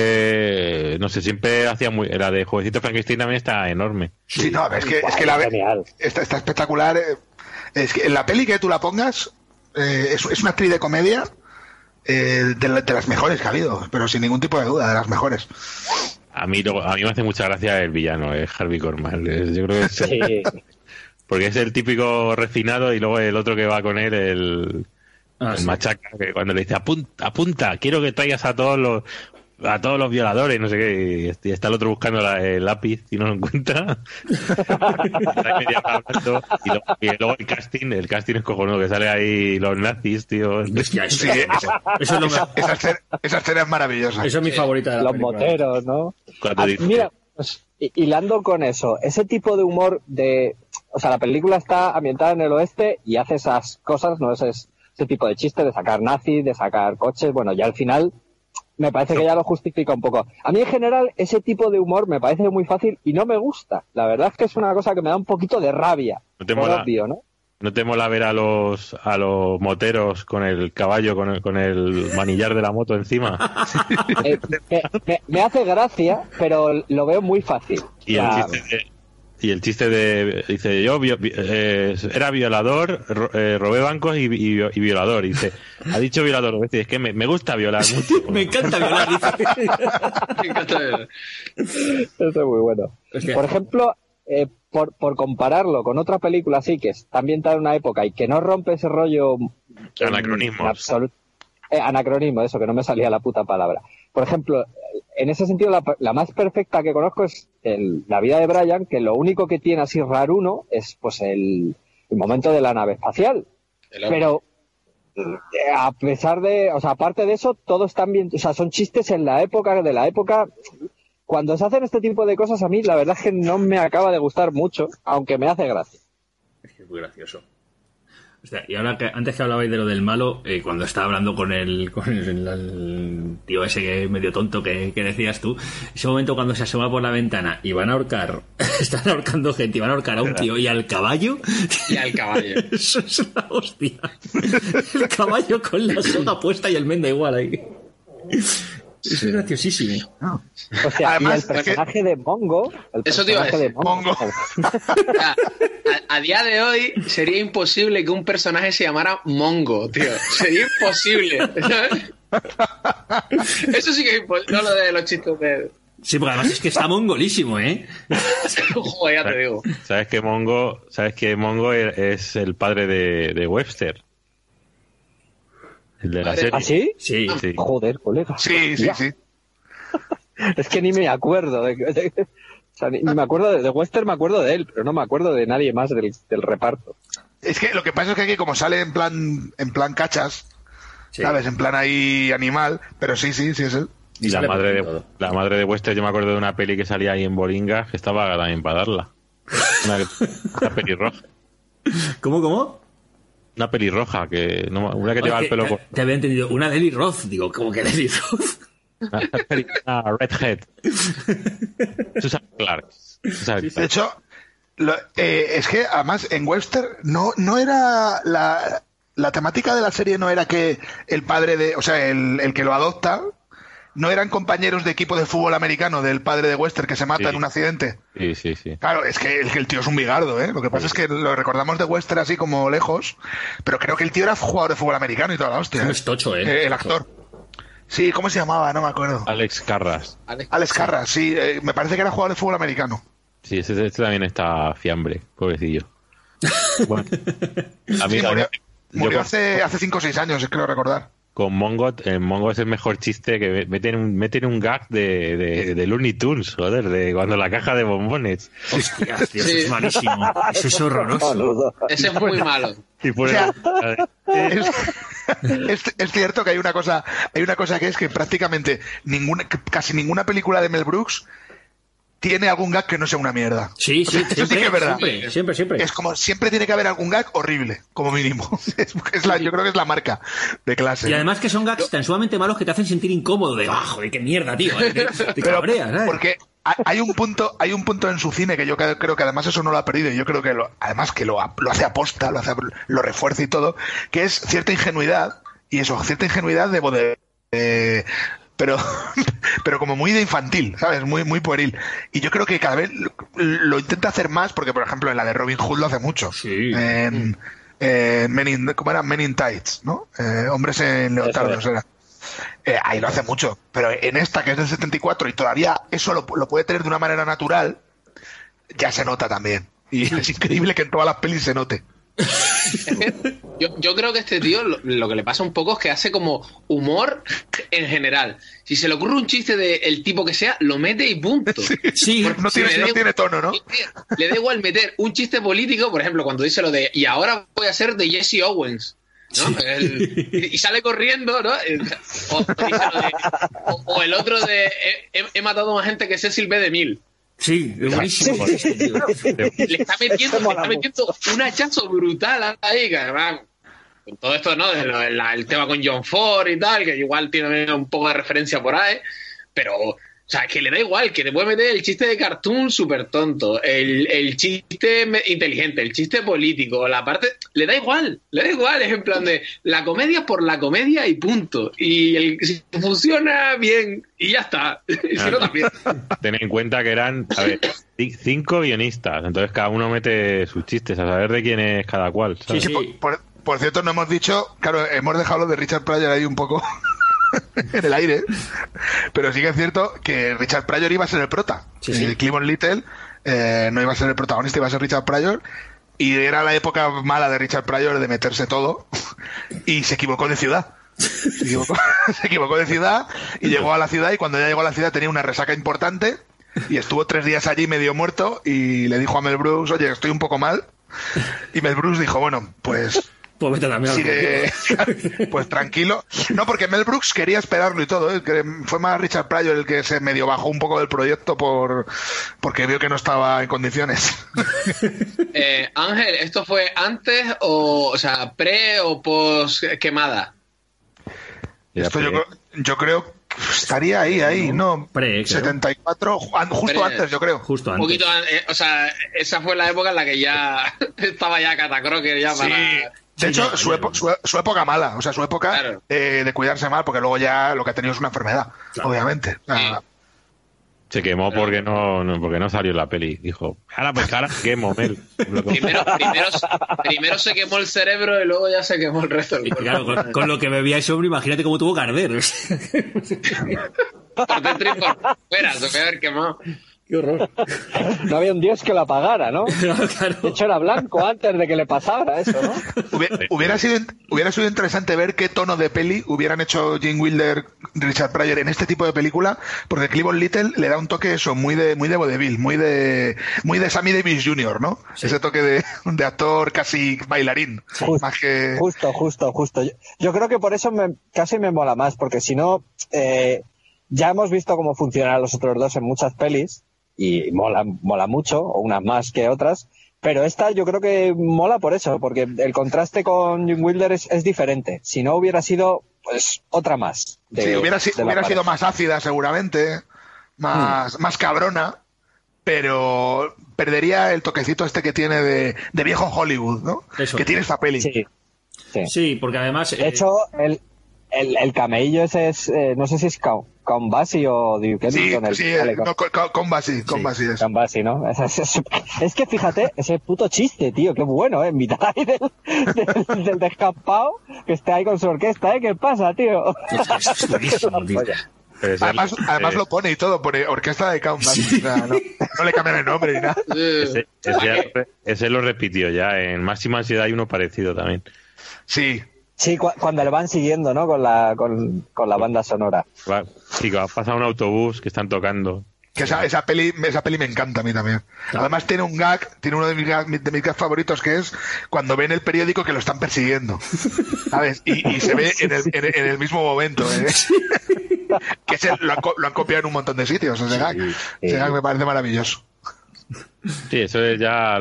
que, no sé, siempre hacía muy... La de Jovencito Frankenstein también está enorme. Sí, no, es que la ve... Está espectacular. Es que en la peli que tú la pongas, es una actriz de comedia de las mejores que ha habido, pero sin ningún tipo de duda, de las mejores. A mí me hace mucha gracia el villano, Harvey Korman. Yo creo que... Sí. Porque es el típico refinado y luego el otro que va con él, el machaca, que cuando le dice apunta, quiero que traigas a todos los violadores, no sé qué, y está el otro buscando el lápiz y no lo encuentra. y luego el casting es cojonudo, que sale ahí los nazis, tío. Hostia, esa escena es maravillosa. Eso es mi favorita de la película. Los moteros, ¿no? Mira, pues, hilando con eso, ese tipo de humor de... O sea, la película está ambientada en el oeste y hace esas cosas, ¿no? Ese tipo de chiste de sacar nazis, de sacar coches. Bueno, ya al final me parece que ya lo justifica un poco. A mí en general ese tipo de humor me parece muy fácil y no me gusta. La verdad es que es una cosa que me da un poquito de rabia. ¿No te mola? Obvio, ¿no? ¿No te mola ver a los moteros con el caballo, con el manillar de la moto encima? Me hace gracia, pero lo veo muy fácil. Y el chiste de dice, yo era violador, robé bancos y violador. Y dice, ha dicho violador, es que me gusta violar mucho. Me encanta violar. Me encanta violar. Eso es muy bueno. Okay. Por ejemplo, por compararlo con otra película así que también está en una época y que no rompe ese rollo anacronismo, anacronismo, eso que no me salía la puta palabra. Por ejemplo, en ese sentido la más perfecta que conozco es La vida de Brian, que lo único que tiene así raro uno es pues el momento de la nave espacial. Pero a pesar de, o sea, aparte de eso, todos están bien, o sea, son chistes en la época de la época. Cuando se hacen este tipo de cosas, a mí la verdad es que no me acaba de gustar mucho, aunque me hace gracia. Es que es muy gracioso. O sea, y ahora que antes que hablabais de lo del malo, cuando estaba hablando con el tío ese que medio tonto que decías tú, ese momento cuando se asoma por la ventana y van a ahorcar, están ahorcando gente y van a ahorcar a un tío y al caballo. Y al caballo. Eso es la hostia. El caballo con la soga puesta y el menda igual ahí. Es graciosísimo. No. O sea, además, y el personaje de Mongo. Eso te iba a decir. Mongo. A día de hoy sería imposible que un personaje se llamara Mongo, tío. Sería imposible. Eso sí que es imposible. No lo de los chistes de... Sí, porque además es que está mongolísimo, ¿eh? Joder, ya te digo. ¿Sabes que Mongo es el padre de Webster? ¿El de la serie? ¿Ah, sí? Sí, sí. Joder, colega. Sí, sí, sí. Es que ni me acuerdo. Ni me acuerdo de Webster, me acuerdo de él, pero no me acuerdo de nadie más del reparto. Es que lo que pasa es que aquí, como sale en plan cachas, sí, ¿sabes? En plan ahí animal, pero sí, sí, sí es él. Y la madre de Webster, yo me acuerdo de una peli que salía ahí en Bolinga, que estaba también para darla. Una pelirroja. ¿Cómo? Una pelirroja, que no, una que lleva el pelo corto. Te había entendido, una Lily Roth, digo, ¿cómo que Lily Roth? Una redhead. Susan Clark. De hecho, es que además en Webster no era la temática de la serie, no era que el padre de, o sea, el que lo adopta, no eran compañeros de equipo de fútbol americano del padre de Webster que se mata en un accidente. Sí, sí, sí. Claro, es que el tío es un bigardo, ¿eh? Lo que pasa es que lo recordamos de Webster así como lejos, pero creo que el tío era jugador de fútbol americano y toda la hostia. Es tocho, ¿eh? El actor. Sí, ¿cómo se llamaba? No me acuerdo. Alex Carras, sí. Me parece que era jugador de fútbol americano. Sí, este también está fiambre, pobrecillo. Bueno, murió hace 5 o 6 años, es que lo recordar. Con Mongo, en Mongo es el mejor chiste que meten un gag de Looney Tunes, joder, de cuando la caja de bombones. Hostias, tío, sí. Eso es malísimo. Eso es horroroso. Ese es muy malo. O sea, es cierto que hay una cosa que es que prácticamente casi ninguna película de Mel Brooks tiene algún gag que no sea una mierda. Sí, sí, o sea, siempre, eso sí que es verdad. Siempre. Es como siempre tiene que haber algún gag horrible, como mínimo. Yo creo que es la marca de clase. Y además que son gags tan sumamente malos que te hacen sentir incómodo de ¡oh, de qué mierda, tío! Te cabreas, ¿sabes? Porque hay un punto en su cine que yo creo que además eso no lo ha perdido, y yo creo que además que lo hace aposta, lo refuerza y todo, que es cierta ingenuidad, y eso, cierta ingenuidad pero como muy de infantil, ¿sabes? Muy, muy pueril. Y yo creo que cada vez lo intenta hacer más, porque, por ejemplo, en la de Robin Hood lo hace mucho. Sí. Men in Tights, ¿no? Hombres en leotardos era. Ahí lo hace mucho. Pero en esta, que es del 74, y todavía eso lo puede tener de una manera natural, ya se nota también. Y es increíble que en todas las pelis se note. Yo creo que este tío lo que le pasa un poco es que hace como humor en general. Si se le ocurre un chiste del tipo que sea, lo mete y punto. Sí, no tiene tono, ¿no? Le da igual meter un chiste político, por ejemplo, cuando dice lo de y ahora voy a ser de Jesse Owens, ¿no? Sí. Y sale corriendo, ¿no? O el otro de he matado más gente que Cecil B. DeMille. Sí, es buenísimo. Sí. Le está metiendo un hachazo brutal ahí, que además, con todo esto, ¿no? El tema con John Ford y tal, que igual tiene un poco de referencia por ahí, pero O sea, que le da igual, que te puede meter el chiste de cartoon súper tonto, el chiste inteligente, el chiste político, la parte... le da igual, es en plan de la comedia por la comedia y punto. Y si funciona bien, y ya está. Y si no, también. Ten en cuenta que eran, a ver, 5 guionistas, entonces cada uno mete sus chistes, a saber de quién es cada cual, ¿sabes? Sí, sí. Por cierto, no hemos dicho, claro, hemos dejado lo de Richard Pryor ahí un poco... en el aire, pero sí que es cierto que Richard Pryor iba a ser el prota. Sí, sí. El Cleavon Little no iba a ser el protagonista, iba a ser Richard Pryor, y era la época mala de Richard Pryor de meterse todo, y se equivocó de ciudad. Se equivocó de ciudad y llegó a la ciudad, y cuando ya llegó a la ciudad tenía una resaca importante y estuvo 3 días allí medio muerto, y le dijo a Mel Brooks, oye, estoy un poco mal, y Mel Brooks dijo, bueno, pues vete a la mierda. Sí, pues tranquilo. No, porque Mel Brooks quería esperarlo y todo, ¿eh? Fue más Richard Pryor el que se medio bajó un poco del proyecto porque vio que no estaba en condiciones. Ángel, ¿esto fue antes o sea, pre o post quemada? Esto yo creo que estaría ahí, ¿no? Pre, 74, justo antes, yo creo. Justo antes. Un poquito antes, o sea, esa fue la época en la que ya estaba ya Catacroker ya para... Sí. De hecho, su época mala, o sea, su época claro. De cuidarse mal, porque luego ya lo que ha tenido es una enfermedad, claro. Obviamente. O sea, sí. Se quemó porque no salió la peli. Dijo, ahora quemo, Mel. Primero se quemó el cerebro y luego ya se quemó el resto del cuerpo. Claro, con lo que bebía ese hombre, imagínate cómo tuvo que arder. Por dentro y por fuera, se puede haber quemado. ¡Qué horror! No había un dios que lo apagara, ¿no? Claro. De hecho, era blanco antes de que le pasara eso, ¿no? Hubiera sido interesante ver qué tono de peli hubieran hecho Gene Wilder, Richard Pryor en este tipo de película, porque Cleavon Little le da un toque eso, muy de vodevil, muy de Sammy Davis Jr., ¿no? Sí. Ese toque de actor casi bailarín. Sí. Justo. Yo creo que por eso casi me mola más, porque si no... ya hemos visto cómo funcionan los otros dos en muchas pelis, y mola mucho, o unas más que otras, pero esta yo creo que mola por eso, porque el contraste con Gene Wilder es diferente. Si no, hubiera sido pues otra más. Hubiera sido más ácida seguramente, más cabrona, pero perdería el toquecito este que tiene de viejo Hollywood, ¿no? Eso, que tiene esta peli. Sí, porque además... De hecho, el camello ese es, no sé si es con Basi o Duke Ellington. Con Basi, ¿no? Es que fíjate, ese puto chiste, tío, qué bueno, en mitad ahí del descampado, que está ahí con su orquesta, ¿eh? ¿Qué pasa, tío? Es buenísimo, tío. Además lo pone y todo, pone orquesta de Count Basie. Sí. O sea, no le cambian el nombre ni nada. Ese lo repitió ya, en Máxima Ansiedad hay uno parecido también. Sí. Sí, cuando le van siguiendo, ¿no? Con la banda sonora. Claro. Sí, pasa un autobús que están tocando. Que esa peli me encanta a mí también. Claro. Además tiene un gag, tiene uno de mis gags favoritos, que es cuando ven el periódico que lo están persiguiendo. ¿Sabes? Y se ve en el mismo momento, ¿eh? Que lo han copiado en un montón de sitios. Ese gag me parece maravilloso. Sí, eso es ya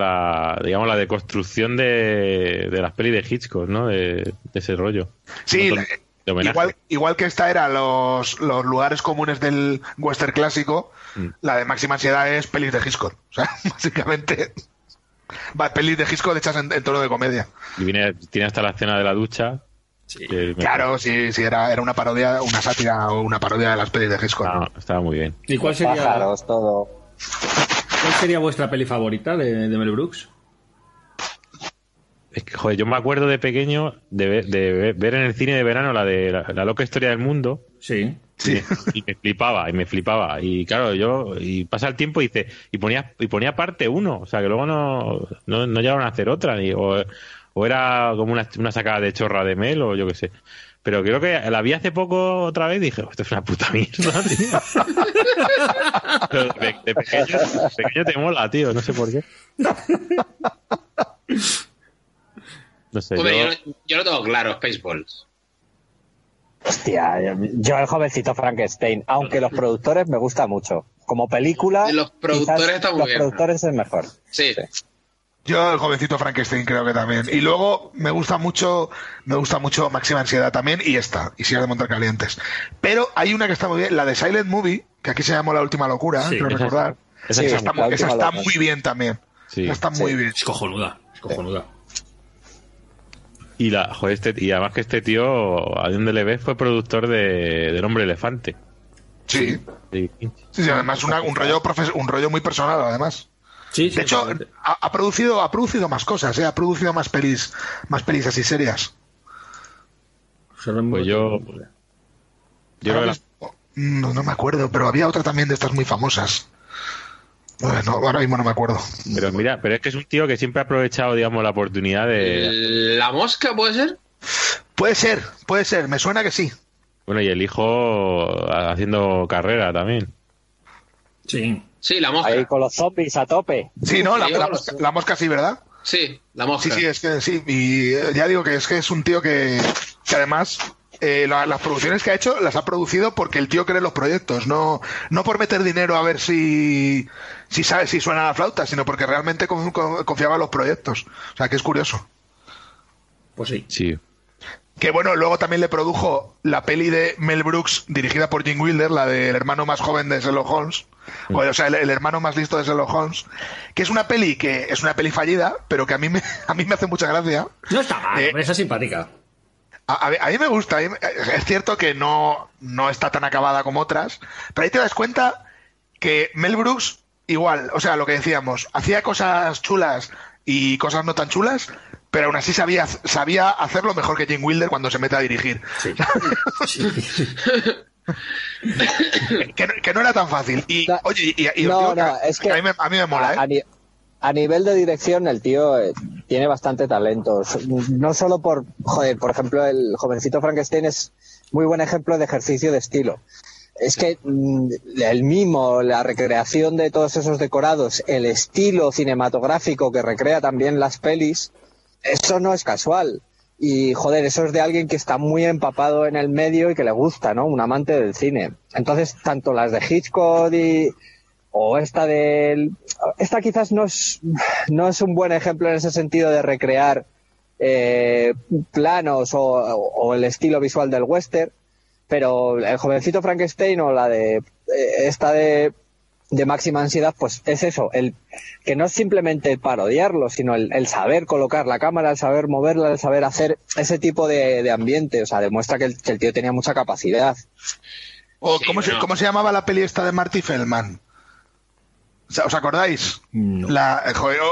digamos, la deconstrucción de las pelis de Hitchcock, ¿no? De ese rollo. Sí, igual que esta era los lugares comunes del western clásico, la de Máxima Ansiedad es pelis de Hitchcock. O sea, básicamente, va pelis de Hitchcock hechas en tono de comedia. Y tiene hasta la escena de la ducha. Sí. Claro, sí, era una parodia, una sátira o una parodia de las pelis de Hitchcock. Ah, ¿no? Estaba muy bien. ¿Y cuál sería? Pájaros, todo. ¿Cuál sería vuestra peli favorita de Mel Brooks? Es que, joder, yo me acuerdo de pequeño de ver en el cine de verano la de la loca historia del mundo. Sí. Sí. Y me flipaba. Y claro, y pasa el tiempo y dice, y ponía parte 1. O sea, que luego no llegaron a hacer otra. O era como una sacada de chorra de Mel, o yo qué sé. Pero creo que la vi hace poco otra vez y dije, esto es una puta mierda, tío. Pero de pequeño te mola, tío, no sé por qué. No sé. Hombre, yo lo tengo claro, Spaceballs. Hostia, yo el jovencito Frankenstein, aunque Los productores me gusta mucho. Como película, Los productores está muy bien. Los productores es mejor. Sí. Yo el jovencito Frankenstein creo que también. Y luego me gusta mucho Máxima Ansiedad también, y esta, y Sillas de Montar Calientes. Pero hay una que está muy bien, la de Silent Movie, que aquí se llamó La Última Locura, sí, creo recordar. Esa está muy bien también. Sí. Esa está muy bien. Es cojonuda. Y además que este tío, a donde le ves, fue productor del Hombre Elefante. Sí, además un rollo muy personal, además. Sí, de hecho, ha producido más cosas, ha producido más pelis así serias. Pues yo creo que no me acuerdo, pero había otra también de estas muy famosas. Bueno, ahora mismo no me acuerdo. Pero mira, pero es que es un tío que siempre ha aprovechado, digamos, la oportunidad de... ¿La mosca puede ser? Puede ser, me suena que sí. Bueno, y el hijo haciendo carrera también. Sí, la mosca. Ahí con los zombies a tope. Sí, no, la mosca sí, ¿verdad? Sí, la mosca. Sí, es que sí. Y ya digo que es un tío que además... las producciones que ha hecho las ha producido porque el tío cree en los proyectos, no por meter dinero a ver si sabe si suena la flauta, sino porque realmente confiaba en los proyectos. O sea, que es curioso. Pues sí. Que bueno, luego también le produjo la peli de Mel Brooks dirigida por Gene Wilder, la del hermano más joven de Sherlock Holmes, o sea, el hermano más listo de Sherlock Holmes, que es una peli fallida, pero que a mí me hace mucha gracia. No está mal, esa es simpática. A mí me gusta, es cierto que no está tan acabada como otras, pero ahí te das cuenta que Mel Brooks, igual, o sea, lo que decíamos, hacía cosas chulas y cosas no tan chulas, pero aún así sabía hacerlo mejor que Gene Wilder cuando se mete a dirigir. Sí. que no era tan fácil. A mí me mola, ¿eh? A nivel de dirección, el tío tiene bastante talento. No solo por ejemplo, el jovencito Frankenstein es muy buen ejemplo de ejercicio de estilo. Es que el mimo, la recreación de todos esos decorados, el estilo cinematográfico que recrea también las pelis, eso no es casual. Y, eso es de alguien que está muy empapado en el medio y que le gusta, ¿no? Un amante del cine. Entonces, tanto las de Hitchcock o esta quizás no es un buen ejemplo en ese sentido de recrear planos o el estilo visual del western, pero el jovencito Frankenstein o la de de Máxima Ansiedad, pues es eso, el que no es simplemente parodiarlo, sino el saber colocar la cámara, el saber moverla, el saber hacer ese tipo de ambiente. O sea, demuestra que el tío tenía mucha capacidad. ¿Cómo se llamaba la peli esta de Marty Feldman? ¿Os acordáis? No.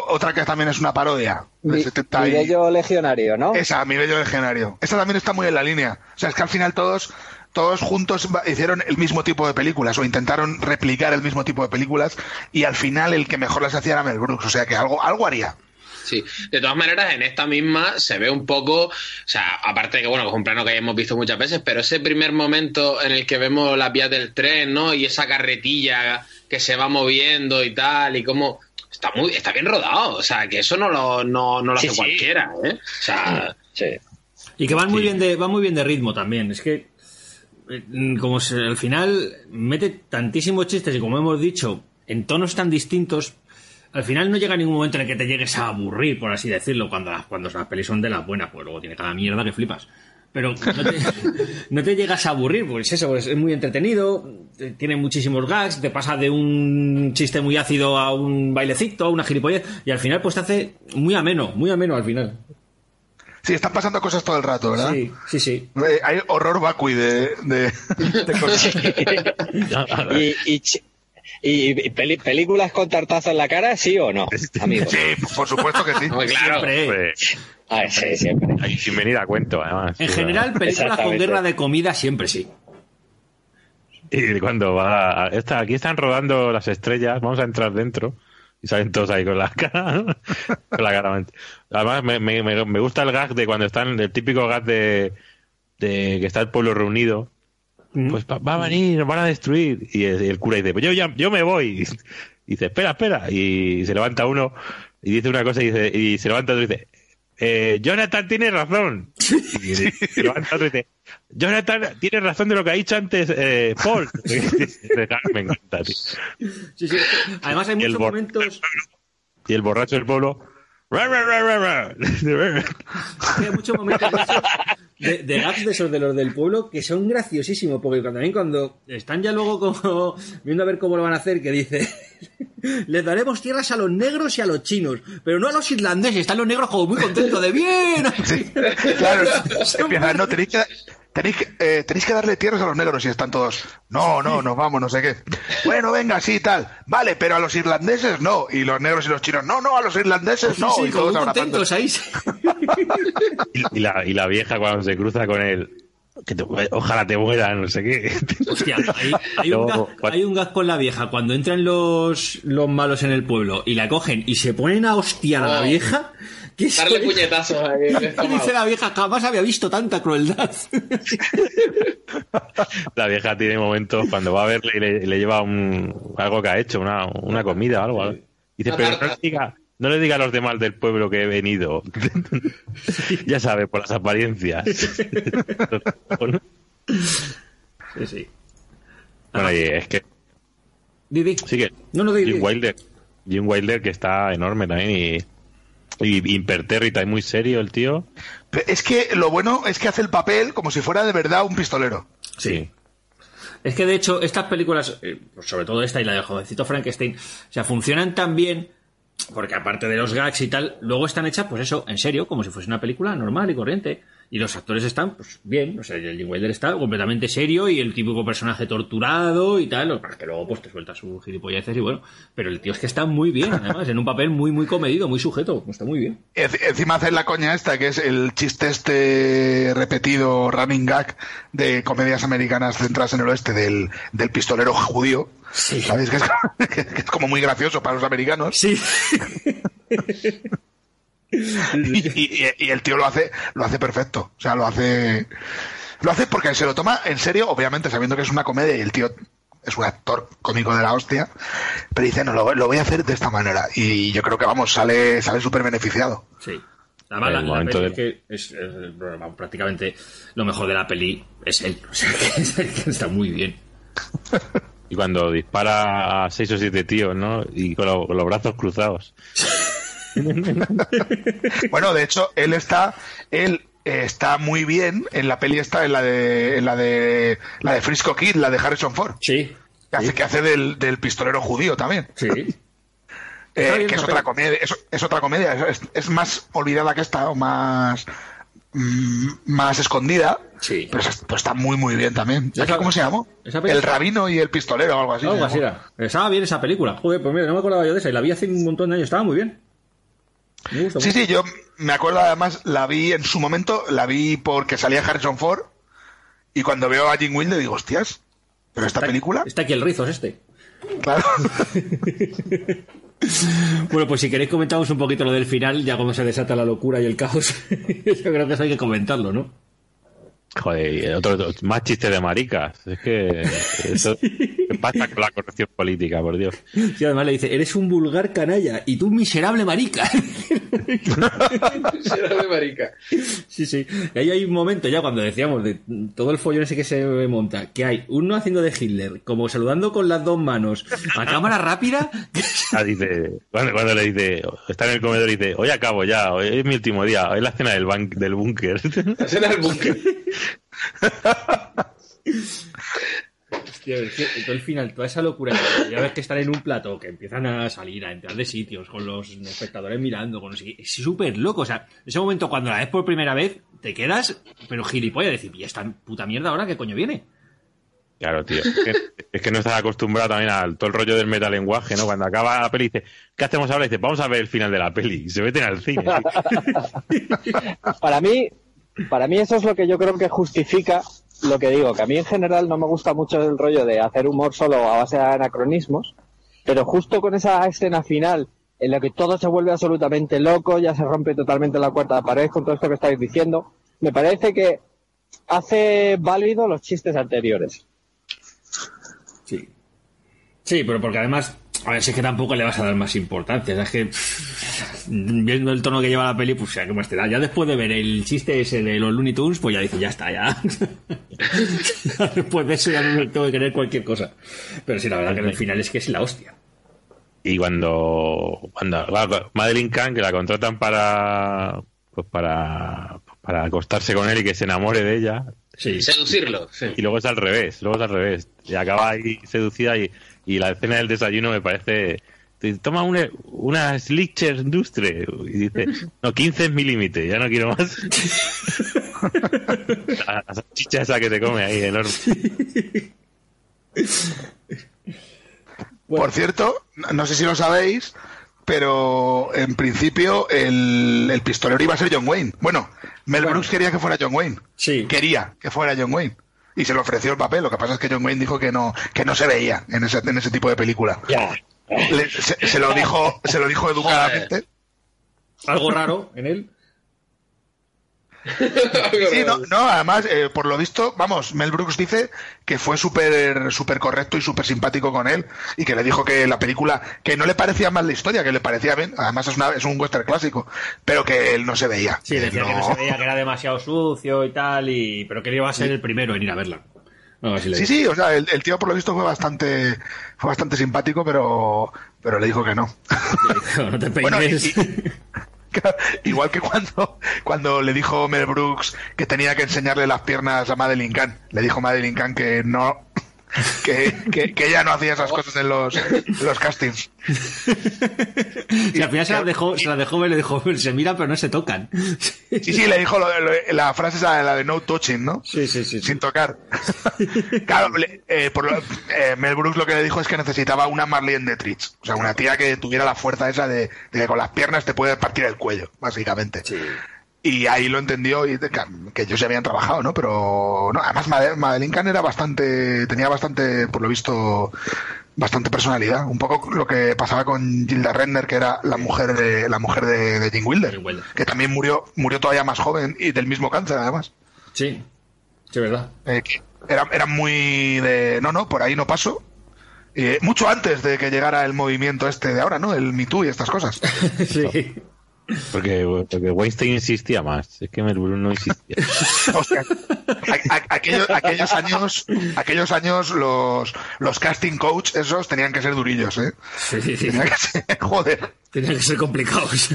Otra que también es una parodia. Mi bello legionario, ¿no? Esa, Mi bello legionario. Esta también está muy en la línea. O sea, es que al final todos juntos hicieron el mismo tipo de películas, o intentaron replicar el mismo tipo de películas, y al final el que mejor las hacía era Mel Brooks. O sea, que algo haría. Sí, de todas maneras, en esta misma se ve un poco, o sea, aparte de que, bueno, es un plano que hemos visto muchas veces, pero ese primer momento en el que vemos las vías del tren, ¿no? Y esa carretilla que se va moviendo y tal, y cómo está bien rodado, o sea, que eso no lo hace cualquiera, ¿eh? O sea, sí. Y que van muy bien de ritmo también, es que como al final mete tantísimos chistes y, como hemos dicho, en tonos tan distintos. Al final no llega ningún momento en el que te llegues a aburrir, por así decirlo, cuando las pelis son de las buenas, pues luego tiene cada mierda que flipas. Pero no te llegas a aburrir, pues eso, es muy entretenido, tiene muchísimos gags, te pasa de un chiste muy ácido a un bailecito, a una gilipollez, y al final pues te hace muy ameno al final. Sí, están pasando cosas todo el rato, ¿verdad? Sí. Hay horror vacui de cosas. ¿Y películas con tartazo en la cara, sí o no, amigos? Sí, por supuesto que sí. Claro. Siempre. Ay, sin venir a cuento, además. En general, películas con guerra de comida, siempre sí. Y cuando va... aquí están rodando las estrellas, vamos a entrar dentro, y salen todos ahí con la cara. Con la cara. Además, me gusta el gag de cuando están... El típico gag de que está el pueblo reunido. Pues va a venir, nos van a destruir. Y el cura dice, pues yo me voy. Y dice, espera. Y se levanta uno y dice una cosa y se levanta otro y dice, Jonathan tiene razón. Y se levanta otro y dice, Jonathan tiene razón de lo que ha dicho antes Paul. Me encanta, tío. Sí. Además hay muchos momentos... Y el borracho del pueblo... Hay muchos momentos de gags de esos de los del pueblo que son graciosísimos, porque también cuando están ya luego como viendo a ver cómo lo van a hacer, que dice les daremos tierras a los negros y a los chinos, pero no a los irlandeses. Están los negros como muy contentos de bien. Sí, claro, no tenéis que... Tenéis que darle tierras a los negros y están todos, no, nos vamos, no sé qué. Bueno, venga, sí, tal. Vale, pero a los irlandeses no. Y los negros y los chinos, no, a los irlandeses no. Sí, y todos contentos ahí. y la vieja cuando se cruza con él, ojalá te muera, no sé qué. Hostia, hay un gag con la vieja. Cuando entran los malos en el pueblo y la cogen y se ponen a hostiar a la vieja... Darle puñetazos a la dice la vieja, jamás había visto tanta crueldad. La vieja tiene momentos cuando va a verle y le lleva algo que ha hecho, una comida o algo. Dice, pero no le diga a los demás del pueblo que he venido. Ya sabes, por las apariencias. Sí. Bueno, y es que... Sí, Gene Wilder, que está enorme también y impertérrita y muy serio el tío. Es que lo bueno es que hace el papel como si fuera de verdad un pistolero. Sí. Es que de hecho estas películas, sobre todo esta y la de Jovencito Frankenstein, o sea, funcionan tan bien porque aparte de los gags y tal, luego están hechas, pues eso, en serio, como si fuese una película normal y corriente. Y los actores están, pues, bien. O sea, el Gene Wilder está completamente serio y el típico personaje torturado y tal. Que luego, pues, te suelta sus gilipolleces y bueno. Pero el tío es que está muy bien, además. En un papel muy, muy comedido, muy sujeto. Está muy bien. Encima hace la coña esta, que es el chiste este repetido, running gag, de comedias americanas centradas en el oeste, del pistolero judío. Sí. ¿Sabéis? Que es como muy gracioso para los americanos. Sí. Y el tío lo hace perfecto. O sea, lo hace porque se lo toma en serio, obviamente sabiendo que es una comedia y el tío es un actor cómico de la hostia, pero dice, no, lo voy a hacer de esta manera. Y yo creo que, vamos, sale súper beneficiado. Sí. Además, la peli que es prácticamente lo mejor de la peli es él. O sea, que está muy bien. Y cuando dispara a 6 o 7 tíos, ¿no? Y con los brazos cruzados. Bueno, de hecho, él está muy bien en la peli esta, en la de Frisco Kid, la de Harrison Ford. Sí. Que hace del pistolero judío también. Sí. Que es otra comedia. Es más olvidada que esta, o más escondida. Sí. Pero está muy, muy bien también. ¿Cómo se llamó? El rabino y el pistolero o algo así. Algo así era. Estaba bien esa película. Joder, pues mira, no me acordaba yo de esa. Y la vi hace un montón de años. Estaba muy bien. Sí, yo me acuerdo, además, la vi en su momento porque salía Harrison Ford y cuando veo a Gene Wilder digo, hostias, pero esta película... Está aquí el Rizos este. Claro. Bueno, pues si queréis comentamos un poquito lo del final, ya cómo se desata la locura y el caos. Yo creo que eso hay que comentarlo, ¿no? Joder, otro más chiste de maricas. Es que eso pasa con la corrección política, por Dios. Sí, además le dice, eres un vulgar canalla y tú un miserable marica. Miserable marica. Sí, sí. Y ahí hay un momento ya cuando decíamos de todo el follón ese que se monta, que hay uno haciendo de Hitler, como saludando con las dos manos a cámara rápida. Dice, cuando le dice, está en el comedor y dice, hoy acabo ya, hoy es mi último día, hoy es la cena del búnker. La cena del búnker. Hostia, todo el final, toda esa locura, ya ves que están en un plató, que empiezan a salir, a entrar de sitios, con los espectadores mirando, es súper loco. O sea, ese momento cuando la ves por primera vez te quedas, pero gilipollas, decir, ¿y esta puta mierda ahora qué coño viene? Claro, tío, es que no estás acostumbrado también al todo el rollo del metalenguaje, ¿no? Cuando acaba la peli dice, ¿qué hacemos ahora? Y dice, vamos a ver el final de la peli, y se meten al cine. Para mí eso es lo que yo creo que justifica lo que digo, que a mí en general no me gusta mucho el rollo de hacer humor solo a base de anacronismos, pero justo con esa escena final en la que todo se vuelve absolutamente loco, ya se rompe totalmente la cuarta pared con todo esto que estáis diciendo, me parece que hace válido los chistes anteriores. Sí. Sí, pero porque además, a ver, si es que tampoco le vas a dar más importancia, o sea, es que... viendo el tono que lleva la peli, pues sea que más te da. Ya después de ver el chiste ese de los Looney Tunes, pues ya dice, ya está, ya. Después de eso ya no tengo que querer cualquier cosa. Pero sí, la verdad que en el final es que es la hostia. Y cuando Madeline Kahn, que la contratan para acostarse con él y que se enamore de ella. Sí. Seducirlo. Sí. Y luego es al revés, Y acaba ahí seducida y la escena del desayuno me parece... Toma una Slichter Industrie y dice, no, 15 es mi límite, ya no quiero más. La salchicha esa que te come ahí, enorme. Bueno. Por cierto, no sé si lo sabéis, pero en principio el pistolero iba a ser John Wayne. Bueno, Mel Brooks quería que fuera John Wayne. Sí. Quería que fuera John Wayne. Y se le ofreció el papel. Lo que pasa es que John Wayne dijo que no se veía en ese tipo de película. Ya. Se lo dijo educadamente. Algo raro en él. Sí, no, además, por lo visto, vamos, Mel Brooks dice que fue súper correcto y súper simpático con él y que le dijo que la película, que no le parecía mal la historia, que le parecía bien, además es un western clásico, pero que él no se veía. Sí, decía que no se veía, que era demasiado sucio y tal, pero que él iba a ser el primero en ir a verla. No, sí, o sea, el tío por lo visto fue bastante simpático, pero le dijo que no. No te peines. Bueno, igual que cuando le dijo Mel Brooks que tenía que enseñarle las piernas a Madeline Kahn, le dijo Madeline Kahn que no, que ella no hacía esas cosas en los castings. Y al final se la dejó y le dijo, se miran pero no se tocan. Sí, le dijo la frase esa, la de no touching, ¿no? Sí. Sin tocar. Claro, Mel Brooks lo que le dijo es que necesitaba una Marlene Dietrich, o sea, una tía que tuviera la fuerza esa de que con las piernas te puede partir el cuello, básicamente. Sí. Y ahí lo entendió, y que ellos ya habían trabajado, ¿no? Pero no, además Madeline Kahn tenía bastante, por lo visto, bastante personalidad. Un poco lo que pasaba con Gilda Radner, que era la mujer de Gene Wilder, que también murió todavía más joven y del mismo cáncer, además. Sí, verdad. Era muy de no, por ahí no paso. Mucho antes de que llegara el movimiento este de ahora, ¿no? El Me Too y estas cosas. Sí. Porque Weinstein insistía más, es que Mel Brooks no insistía. O sea, aquellos años los casting coach esos tenían que ser durillos, ¿eh? Sí. Tenían que ser, joder. Tenían que ser complicados.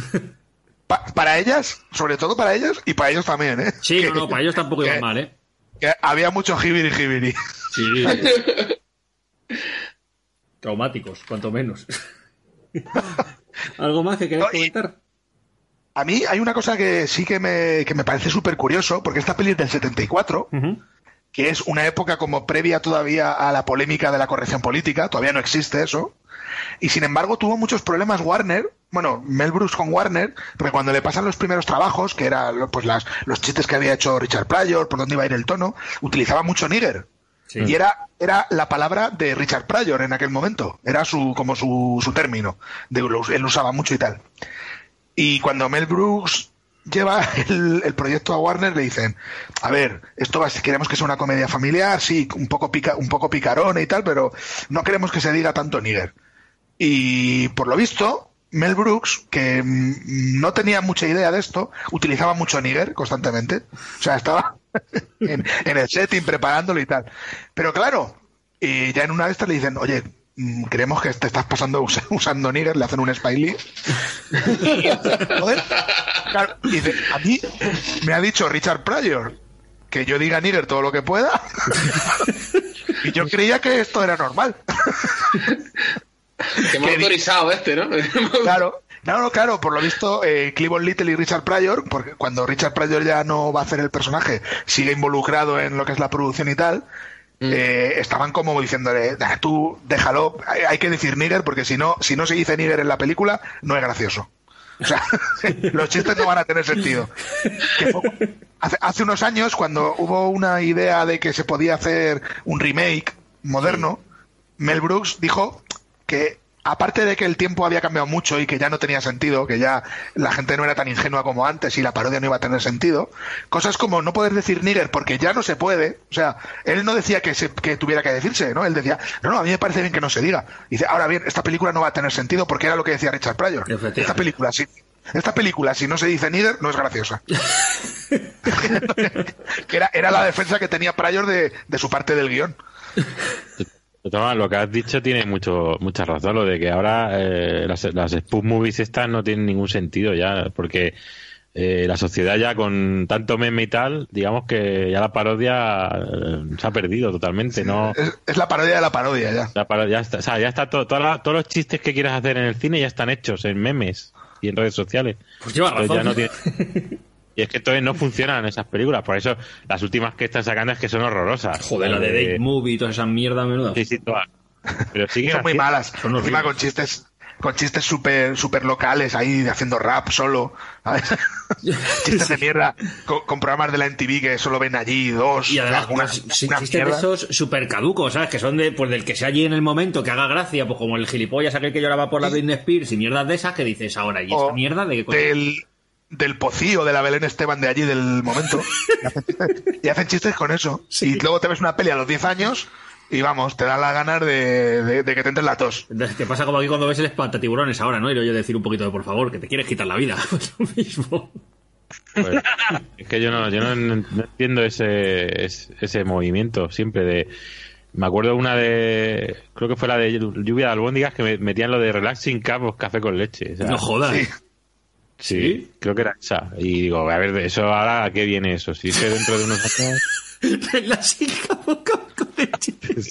Para ellas, sobre todo para ellas y para ellos también, ¿eh? Sí, no, para ellos tampoco iba mal, ¿eh? Que había mucho jibiri. Sí. Traumáticos, cuanto menos. ¿Algo más que queráis comentar? A mí hay una cosa que sí que me parece súper curioso, porque esta peli es del 74, que es una época como previa todavía a la polémica de la corrección política, todavía no existe eso, y sin embargo tuvo muchos problemas Mel Brooks con Warner, porque cuando le pasan los primeros trabajos, que eran pues los chistes que había hecho Richard Pryor, por dónde iba a ir el tono, utilizaba mucho nigger. Sí. Y era la palabra de Richard Pryor en aquel momento, era su término, él usaba mucho y tal. Y cuando Mel Brooks lleva el proyecto a Warner le dicen, a ver, esto queremos que sea una comedia familiar, sí, un poco picarona y tal, pero no queremos que se diga tanto nigger. Y por lo visto, Mel Brooks, que no tenía mucha idea de esto, utilizaba mucho nigger constantemente. O sea, estaba en el setting preparándolo y tal. Pero claro, y ya en una de estas le dicen, oye, creemos que te estás pasando usando nigger, le hacen un smiley. Joder. Claro, dice, a mí me ha dicho Richard Pryor que yo diga nigger todo lo que pueda y yo creía que esto era normal. Que me ha autorizado ¿no? Claro. No, claro, por lo visto Cleavon Little y Richard Pryor, porque cuando Richard Pryor ya no va a hacer el personaje, sigue involucrado en lo que es la producción y tal. Estaban como diciéndole, tú déjalo, hay que decir nigger porque si no se dice nigger en la película no es gracioso, o sea, los chistes no van a tener sentido. Hace unos años, cuando hubo una idea de que se podía hacer un remake moderno, Mel Brooks dijo que aparte de que el tiempo había cambiado mucho y que ya no tenía sentido, que ya la gente no era tan ingenua como antes y la parodia no iba a tener sentido, cosas como no poder decir nigger porque ya no se puede, o sea, él no decía que tuviera que decirse, ¿no? Él decía, no, a mí me parece bien que no se diga. Y dice, ahora bien, esta película no va a tener sentido porque era lo que decía Richard Pryor. Esta película, si no se dice nigger, no es graciosa. Era la defensa que tenía Pryor de su parte del guión. Tomás, lo que has dicho tiene mucha razón, lo de que ahora las spoof movies estas no tienen ningún sentido ya, porque la sociedad ya con tanto meme y tal, digamos que ya la parodia se ha perdido totalmente, ¿no? Es la parodia de la parodia ya. La parodia, ya está, o sea, ya está todos los chistes que quieras hacer en el cine ya están hechos en memes y en redes sociales. Pues lleva razón. Ya no tiene... Y es que entonces no funcionan esas películas, por eso las últimas que están sacando es que son horrorosas. Joder, la de Date Movie y toda esa mierda, menuda. Sí, todas. Pero siguen son muy malas, son encima con chistes súper locales ahí haciendo rap solo, ¿sabes? Chistes de mierda con programas de la MTV que solo ven allí dos. Y además chistes de esos súper caducos, ¿sabes? Que son del que sea allí en el momento, que haga gracia, pues como el gilipollas aquel que lloraba por la Britney Spears y mierdas de esas que dices ahora, ¿y esta mierda de qué coño? Del Pocío, de la Belén Esteban de allí del momento. Y hacen chistes con eso. Sí. Y luego te ves una peli a los 10 años y vamos, te da la ganas de que te entres la tos. Te pasa como aquí cuando ves el espantatiburones ahora, ¿no? Y yo decir un poquito de por favor, que te quieres quitar la vida. Pues lo mismo. Pues, es que yo no entiendo ese movimiento siempre de... Me acuerdo una de... Creo que fue la de Lluvia de Albóndigas que metían lo de Relaxing Cup o Café con Leche. O sea, no jodas. Sí. Sí, creo que era esa. Y digo, a ver, eso ahora, ¿a qué viene eso? Si es que dentro de unos años...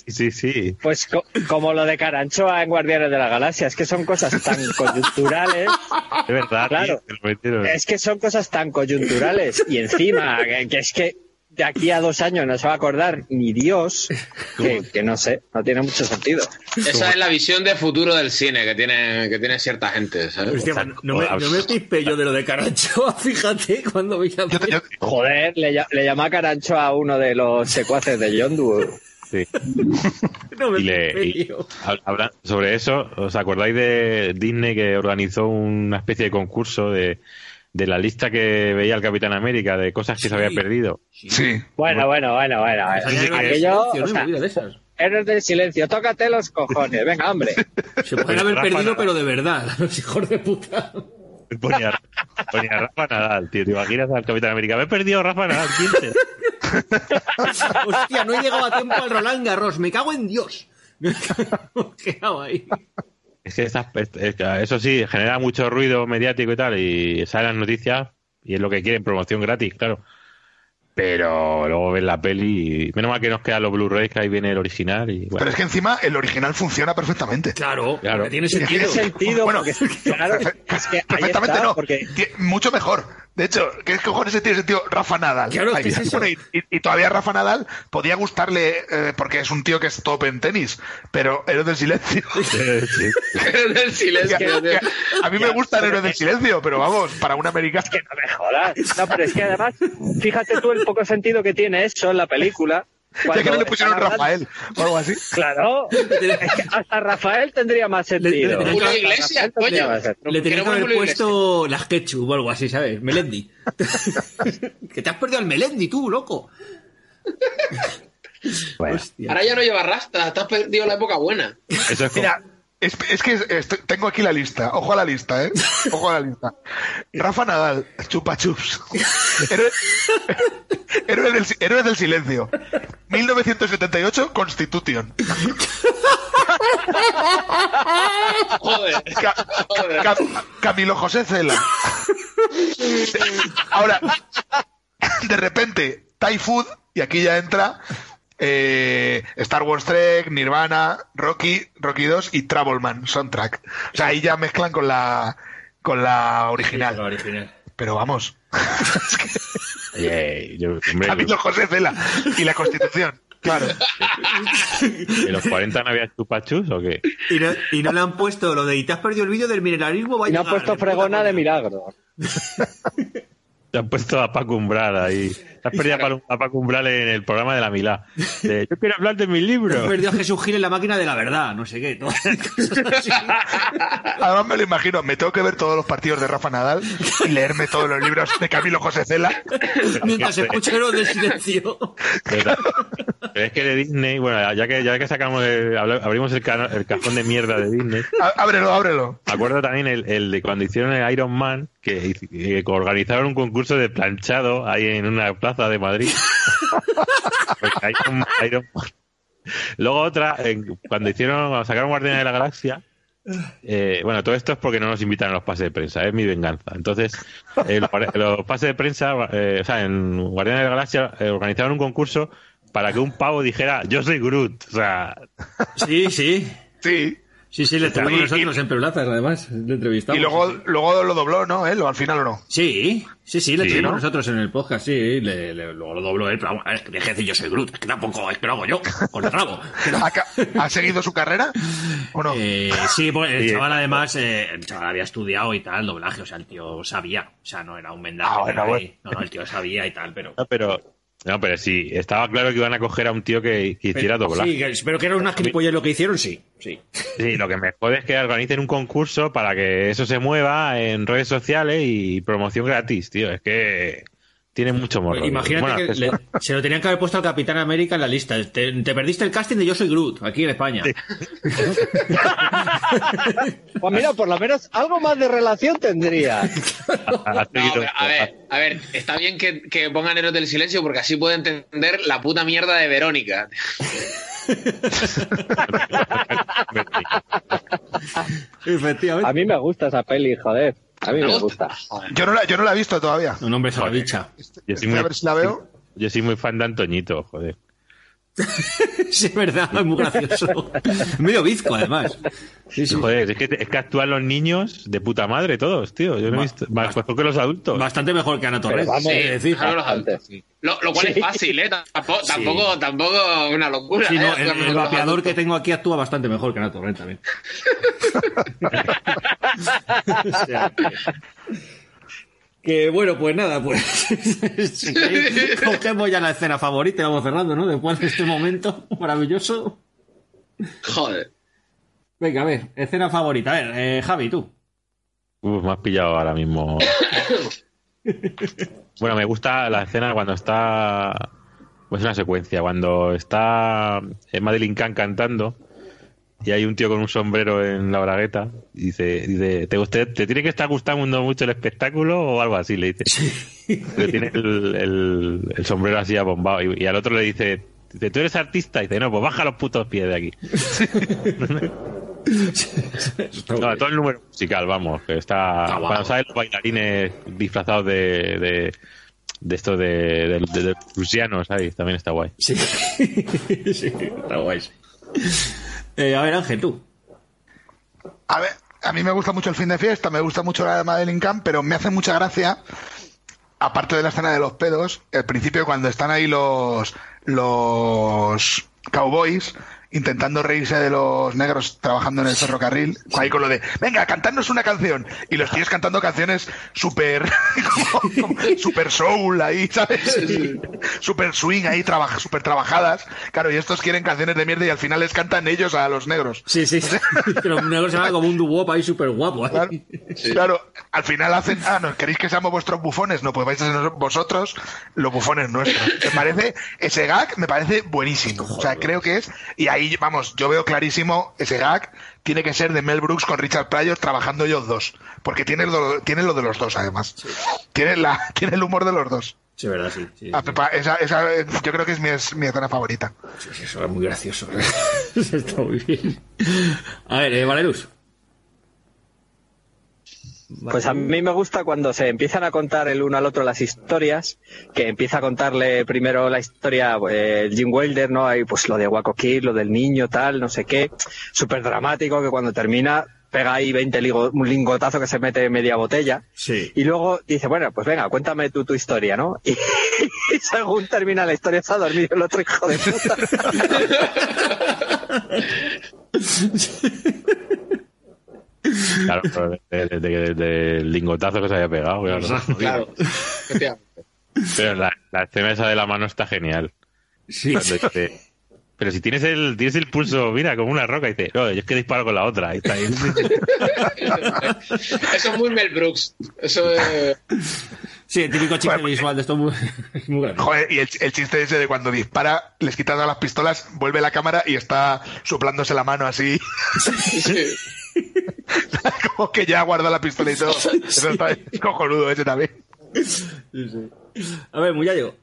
Sí. Pues como lo de Caranchoa en Guardianes de la Galaxia, es que son cosas tan coyunturales. Es verdad, claro. Tío, es que son cosas tan coyunturales. Y encima, que es que de aquí a 2 años no se va a acordar ni Dios, que no sé, no tiene mucho sentido. Esa es la visión de futuro del cine que tiene cierta gente, ¿sabes? Esteban, no me pispe yo de lo de Caranchoa, fíjate, cuando vi a... Joder, le llamaba Caranchoa a uno de los secuaces de Yondu. Sí. No me pispe, sobre eso, ¿os acordáis de Disney que organizó una especie de concurso de la lista que veía el Capitán América de cosas que se había perdido? Sí. Bueno. Aquello, o sea, Héroes del Silencio, tócate los cojones, venga, hombre. Se pueden haber perdido, pero de verdad, los hijos de puta. Ponía Rafa Nadal, tío. ¿Te imaginas al Capitán América? Me he perdido Rafa Nadal, 15. Hostia, no he llegado a tiempo al Roland Garros, me cago en Dios. Me he quedado ahí. Es que eso sí, genera mucho ruido mediático y tal, y salen las noticias y es lo que quieren, promoción gratis, claro. Pero luego ves la peli y menos mal que nos quedan los Blu-rays, que ahí viene el original. Y, bueno. Pero es que encima el original funciona perfectamente. Claro. Porque tiene sentido. Bueno, claro, es que perfectamente está, no, porque... mucho mejor. De hecho, ¿qué cojones tiene sentido Rafa Nadal? Claro, ¿qué es eso? Y todavía Rafa Nadal podía gustarle porque es un tío que es top en tenis, pero Héroes del Silencio. Héroes del Silencio. A mí me gustan Héroes del Silencio, pero vamos, para un americano. Es que no me jodas. No, pero es que además, fíjate tú el poco sentido que tiene eso en la película. Ya que no le pusieron Nadal, Rafael o algo así. Claro, es que hasta Rafael tendría más sentido. Una iglesia, coño. Le tenía que haber puesto las Ketchup o algo así, ¿sabes? Melendi. Que te has perdido al Melendi, tú, loco. Bueno. Ahora ya no llevas rastas, te has perdido la época buena. Eso es como... Mira, es que tengo aquí la lista. Ojo a la lista, ¿eh? Ojo a la lista. Rafa Nadal, Chupa Chups. Héroes del Silencio. 1978, Constitution. Joder. Camilo José Cela. Ahora, de repente, Thai Food, y aquí ya entra... Star Wars Trek, Nirvana, Rocky 2 y Travelman soundtrack. O sea, ahí ya mezclan con la original. Sí, con la original. Pero vamos. Camilo José Cela y la Constitución. Claro. ¿En los 40 no había chupachus o qué? Y no le han puesto lo de "y te has perdido el vídeo del mineralismo". Y no han puesto Fregona de Milagro. Te han puesto a Paco Umbral ahí. Te has perdido a Paco Umbral en el programa de la Milá. Yo quiero hablar de mi libro. Te has perdido a Jesús Gil en La Máquina de la Verdad, no sé qué. Todo. Además me lo imagino. Me tengo que ver todos los partidos de Rafa Nadal y leerme todos los libros de Camilo José Cela. Mientras escucho Héroes del Silencio. Pero es que de Disney, bueno, ya que sacamos, abrimos el cajón de mierda de Disney. Ábrelo. Acuerdo también el de cuando hicieron el Iron Man, que organizaron un concurso de planchado ahí en una plaza de Madrid. Iron Man Luego otra, cuando sacaron Guardianes de la Galaxia, bueno, todo esto es porque no nos invitan a los pases de prensa, es mi venganza. Entonces, los pases de prensa, o sea, en Guardianes de la Galaxia organizaron un concurso para que un pavo dijera, yo soy Groot, o sea... Sí, sí. Sí. Sí, sí, le tuvimos nosotros en Perolazas, además, le entrevistamos. Y luego lo dobló, ¿no? ¿Él? ¿O al final o no? Sí, sí, sí, le tuvimos nosotros en el podcast, sí, luego lo dobló él, pero vamos, es que deje de decir yo soy Groot, es que tampoco es que lo hago yo, con el rabo. ¿Ha seguido su carrera o no? Sí, pues el chaval además, el chaval había estudiado y tal, doblaje, o sea, el tío sabía, o sea, no era un vendaje. Bueno. No, el tío sabía y tal, pero... No, pero sí, estaba claro que iban a coger a un tío que hiciera doblaje. Sí, pero que era una gilipollez lo que hicieron, sí. Sí, sí, lo que me jode es que organicen un concurso para que eso se mueva en redes sociales y promoción gratis, tío. Es que tiene mucho morro. Imagínate que se lo tenían que haber puesto al Capitán América en la lista. Te perdiste el casting de Yo Soy Groot, aquí en España. Sí. Pues mira, por lo menos algo más de relación tendría. A ver, está bien que pongan Héroes del Silencio porque así puede entender la puta mierda de Verónica. Efectivamente. A mí me gusta esa peli, joder. A mí me gusta. Yo no la he visto todavía. Un hombre saladicha. A ver si la veo. Yo soy muy fan de Antoñito, joder. Sí, es verdad, es muy gracioso. Medio bizco, además. Sí, sí. Joder, es que actúan los niños de puta madre todos, tío. Yo no he visto más mejor que los adultos. Bastante mejor que Ana Torres. Vamos, decir, los adultos. Sí. Lo cual es fácil, ¿eh? Tampoco una locura. Sí, no, el vapeador que tengo aquí actúa bastante mejor que Ana Torres también. O sea, que bueno, pues nada, pues cogemos ya la escena favorita y vamos cerrando, ¿no? Después de este momento maravilloso. Joder. Venga, a ver, escena favorita. A ver, Javi, tú. Me has pillado ahora mismo. Bueno, me gusta la escena cuando está... Pues una secuencia, cuando está Madeline Kahn cantando y hay un tío con un sombrero en la bragueta y dice ¿te tiene que estar gustando mucho el espectáculo o algo así? Le dice. Sí. Le tiene el sombrero así abombado y al otro le dice, ¿tú eres artista? Y dice, no, pues baja los putos pies de aquí. No, todo el número musical, vamos, que está... Cuando salen los bailarines disfrazados de esto de prusianos, ¿sabes? También está guay. Sí, sí, está guay. A ver, Ángel, tú. A ver, a mí me gusta mucho el fin de fiesta, me gusta mucho la de Madeline Kahn, pero me hace mucha gracia, aparte de la escena de los pedos, el principio cuando están ahí los cowboys intentando reírse de los negros trabajando en el ferrocarril, ahí con lo de, venga, cantadnos una canción, y los tíos cantando canciones súper super soul ahí, ¿sabes? Súper swing ahí, súper trabajadas, claro, y estos quieren canciones de mierda y al final les cantan ellos a los negros. Sí, sí, pero los negros se van como un doo-wop ahí súper guapo, ¿eh? Claro, sí. Claro, al final hacen, ¿no queréis que seamos vuestros bufones? No, pues vais a ser vosotros los bufones nuestros. Me parece, ese gag me parece buenísimo, o sea, creo que es, y ahí, vamos, yo veo clarísimo ese gag tiene que ser de Mel Brooks con Richard Pryor trabajando ellos dos, porque tiene lo de los dos, además. Sí. Tiene el humor de los dos. Sí, verdad, sí. Sí, sí. Esa, yo creo que es mi escena favorita. Sí, sí, eso es muy gracioso. Está muy bien. A ver, Varelux. Pues a mí me gusta cuando se empiezan a contar el uno al otro las historias, que empieza a contarle primero la historia Gene Wilder, ¿no? Ahí pues lo de Waco Kid, lo del niño, tal, no sé qué, súper dramático, que cuando termina pega ahí 20 un lingotazo que se mete en media botella. Sí. Y luego dice, bueno, pues venga, cuéntame tú tu historia, ¿no? Y según termina la historia está dormido el otro hijo de puta. Claro, del lingotazo que se había pegado. Claro. Pero la escena esa de la mano está genial. Sí. Pero si tienes el pulso, mira, como una roca, y dices, no, yo es que disparo con la otra. Está ahí. Eso es muy Mel Brooks. Eso es... Sí, el típico chiste visual de esto muy grande. Joder, y el chiste ese de cuando dispara, les quita todas las pistolas, vuelve la cámara y está soplándose la mano así. Sí. Como que ya guarda la pistola y todo. Sí. Eso está cojonudo ese también. Sí, sí. A ver, Muyallo.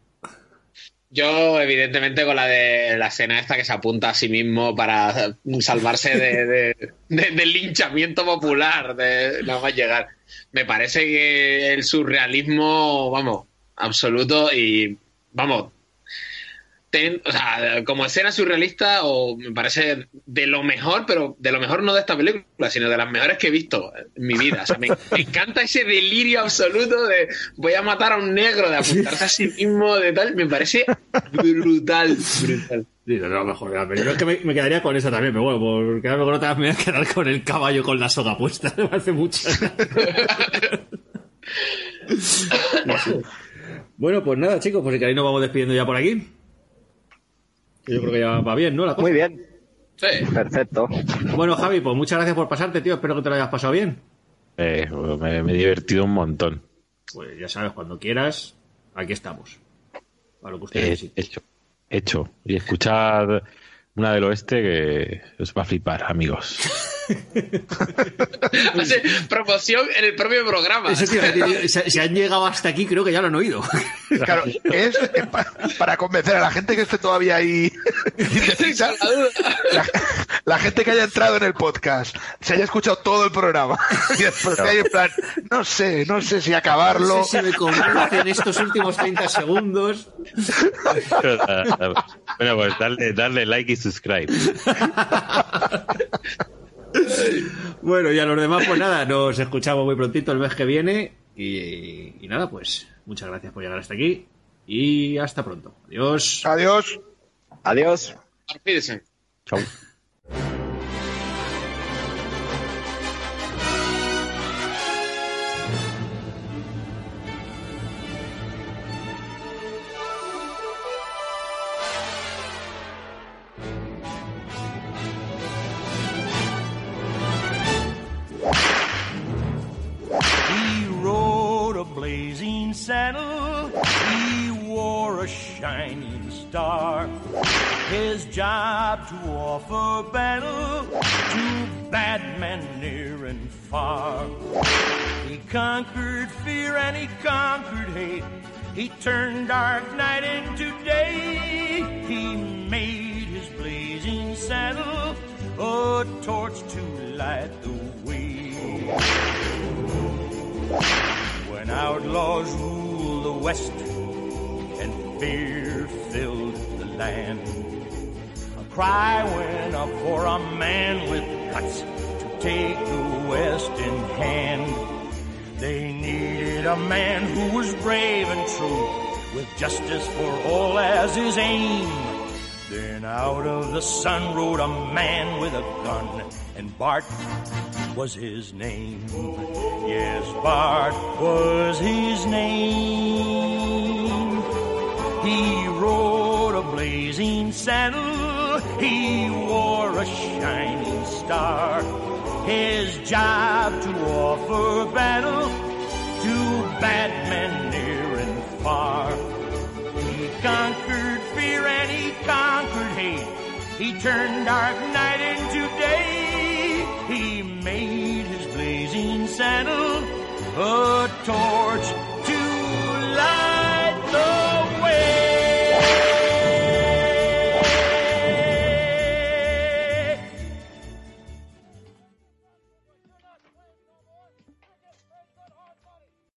Yo, evidentemente, con la de la escena esta que se apunta a sí mismo para salvarse del linchamiento popular, de nada más llegar. Me parece que el surrealismo, vamos, absoluto y, vamos, o sea, como escena surrealista, o me parece de lo mejor, pero de lo mejor no de esta película, sino de las mejores que he visto en mi vida. O sea, me encanta ese delirio absoluto de voy a matar a un negro, de apuntarse a sí mismo, de tal. Me parece brutal, brutal. Sí, no, mejor de la película. Es que me quedaría con esa también, pero bueno, por quedarme con otra me voy a quedar con el caballo con la soga puesta. Me parece mucho. No sé. Bueno, pues nada, chicos, pues si queréis nos vamos despidiendo ya por aquí. Yo creo que ya va bien, ¿no? La cosa. Muy bien. Sí. Perfecto. Bueno, Javi, pues muchas gracias por pasarte, tío. Espero que te lo hayas pasado bien. Me he divertido un montón. Pues ya sabes, cuando quieras, aquí estamos. Para lo que ustedes necesiten. Hecho. Y escuchad una del oeste que os va a flipar, amigos. O sea, promoción en el propio programa. Eso, tío, si han llegado hasta aquí, creo que ya lo han oído. Claro, es para convencer a la gente que esté todavía ahí. La gente que haya entrado en el podcast, se haya escuchado todo el programa. Y después hay en plan, no sé si acabarlo. No sé si me convence en estos últimos 30 segundos. Bueno, pues darle like y subscribe. Bueno, y a los demás, pues nada, nos escuchamos muy prontito el mes que viene. Y nada, pues muchas gracias por llegar hasta aquí. Y hasta pronto. Adiós. Adiós. Adiós. Despídese. Chao. Saddle, he wore a shining star. His job to offer battle to bad men near and far. He conquered fear and he conquered hate. He turned dark night into day. He made his blazing saddle a torch to light the way. When outlaws ruled the West and fear filled the land, a cry went up for a man with guts to take the West in hand. They needed a man who was brave and true, with justice for all as his aim. Then out of the sun rode a man with a gun, and Bart was his name. Yes, Bart was his name. He rode a blazing saddle, he wore a shining star. His job to offer battle to bad men near and far. He conquered fear and he conquered hate. He turned dark night into day. He made his blazing saddle a torch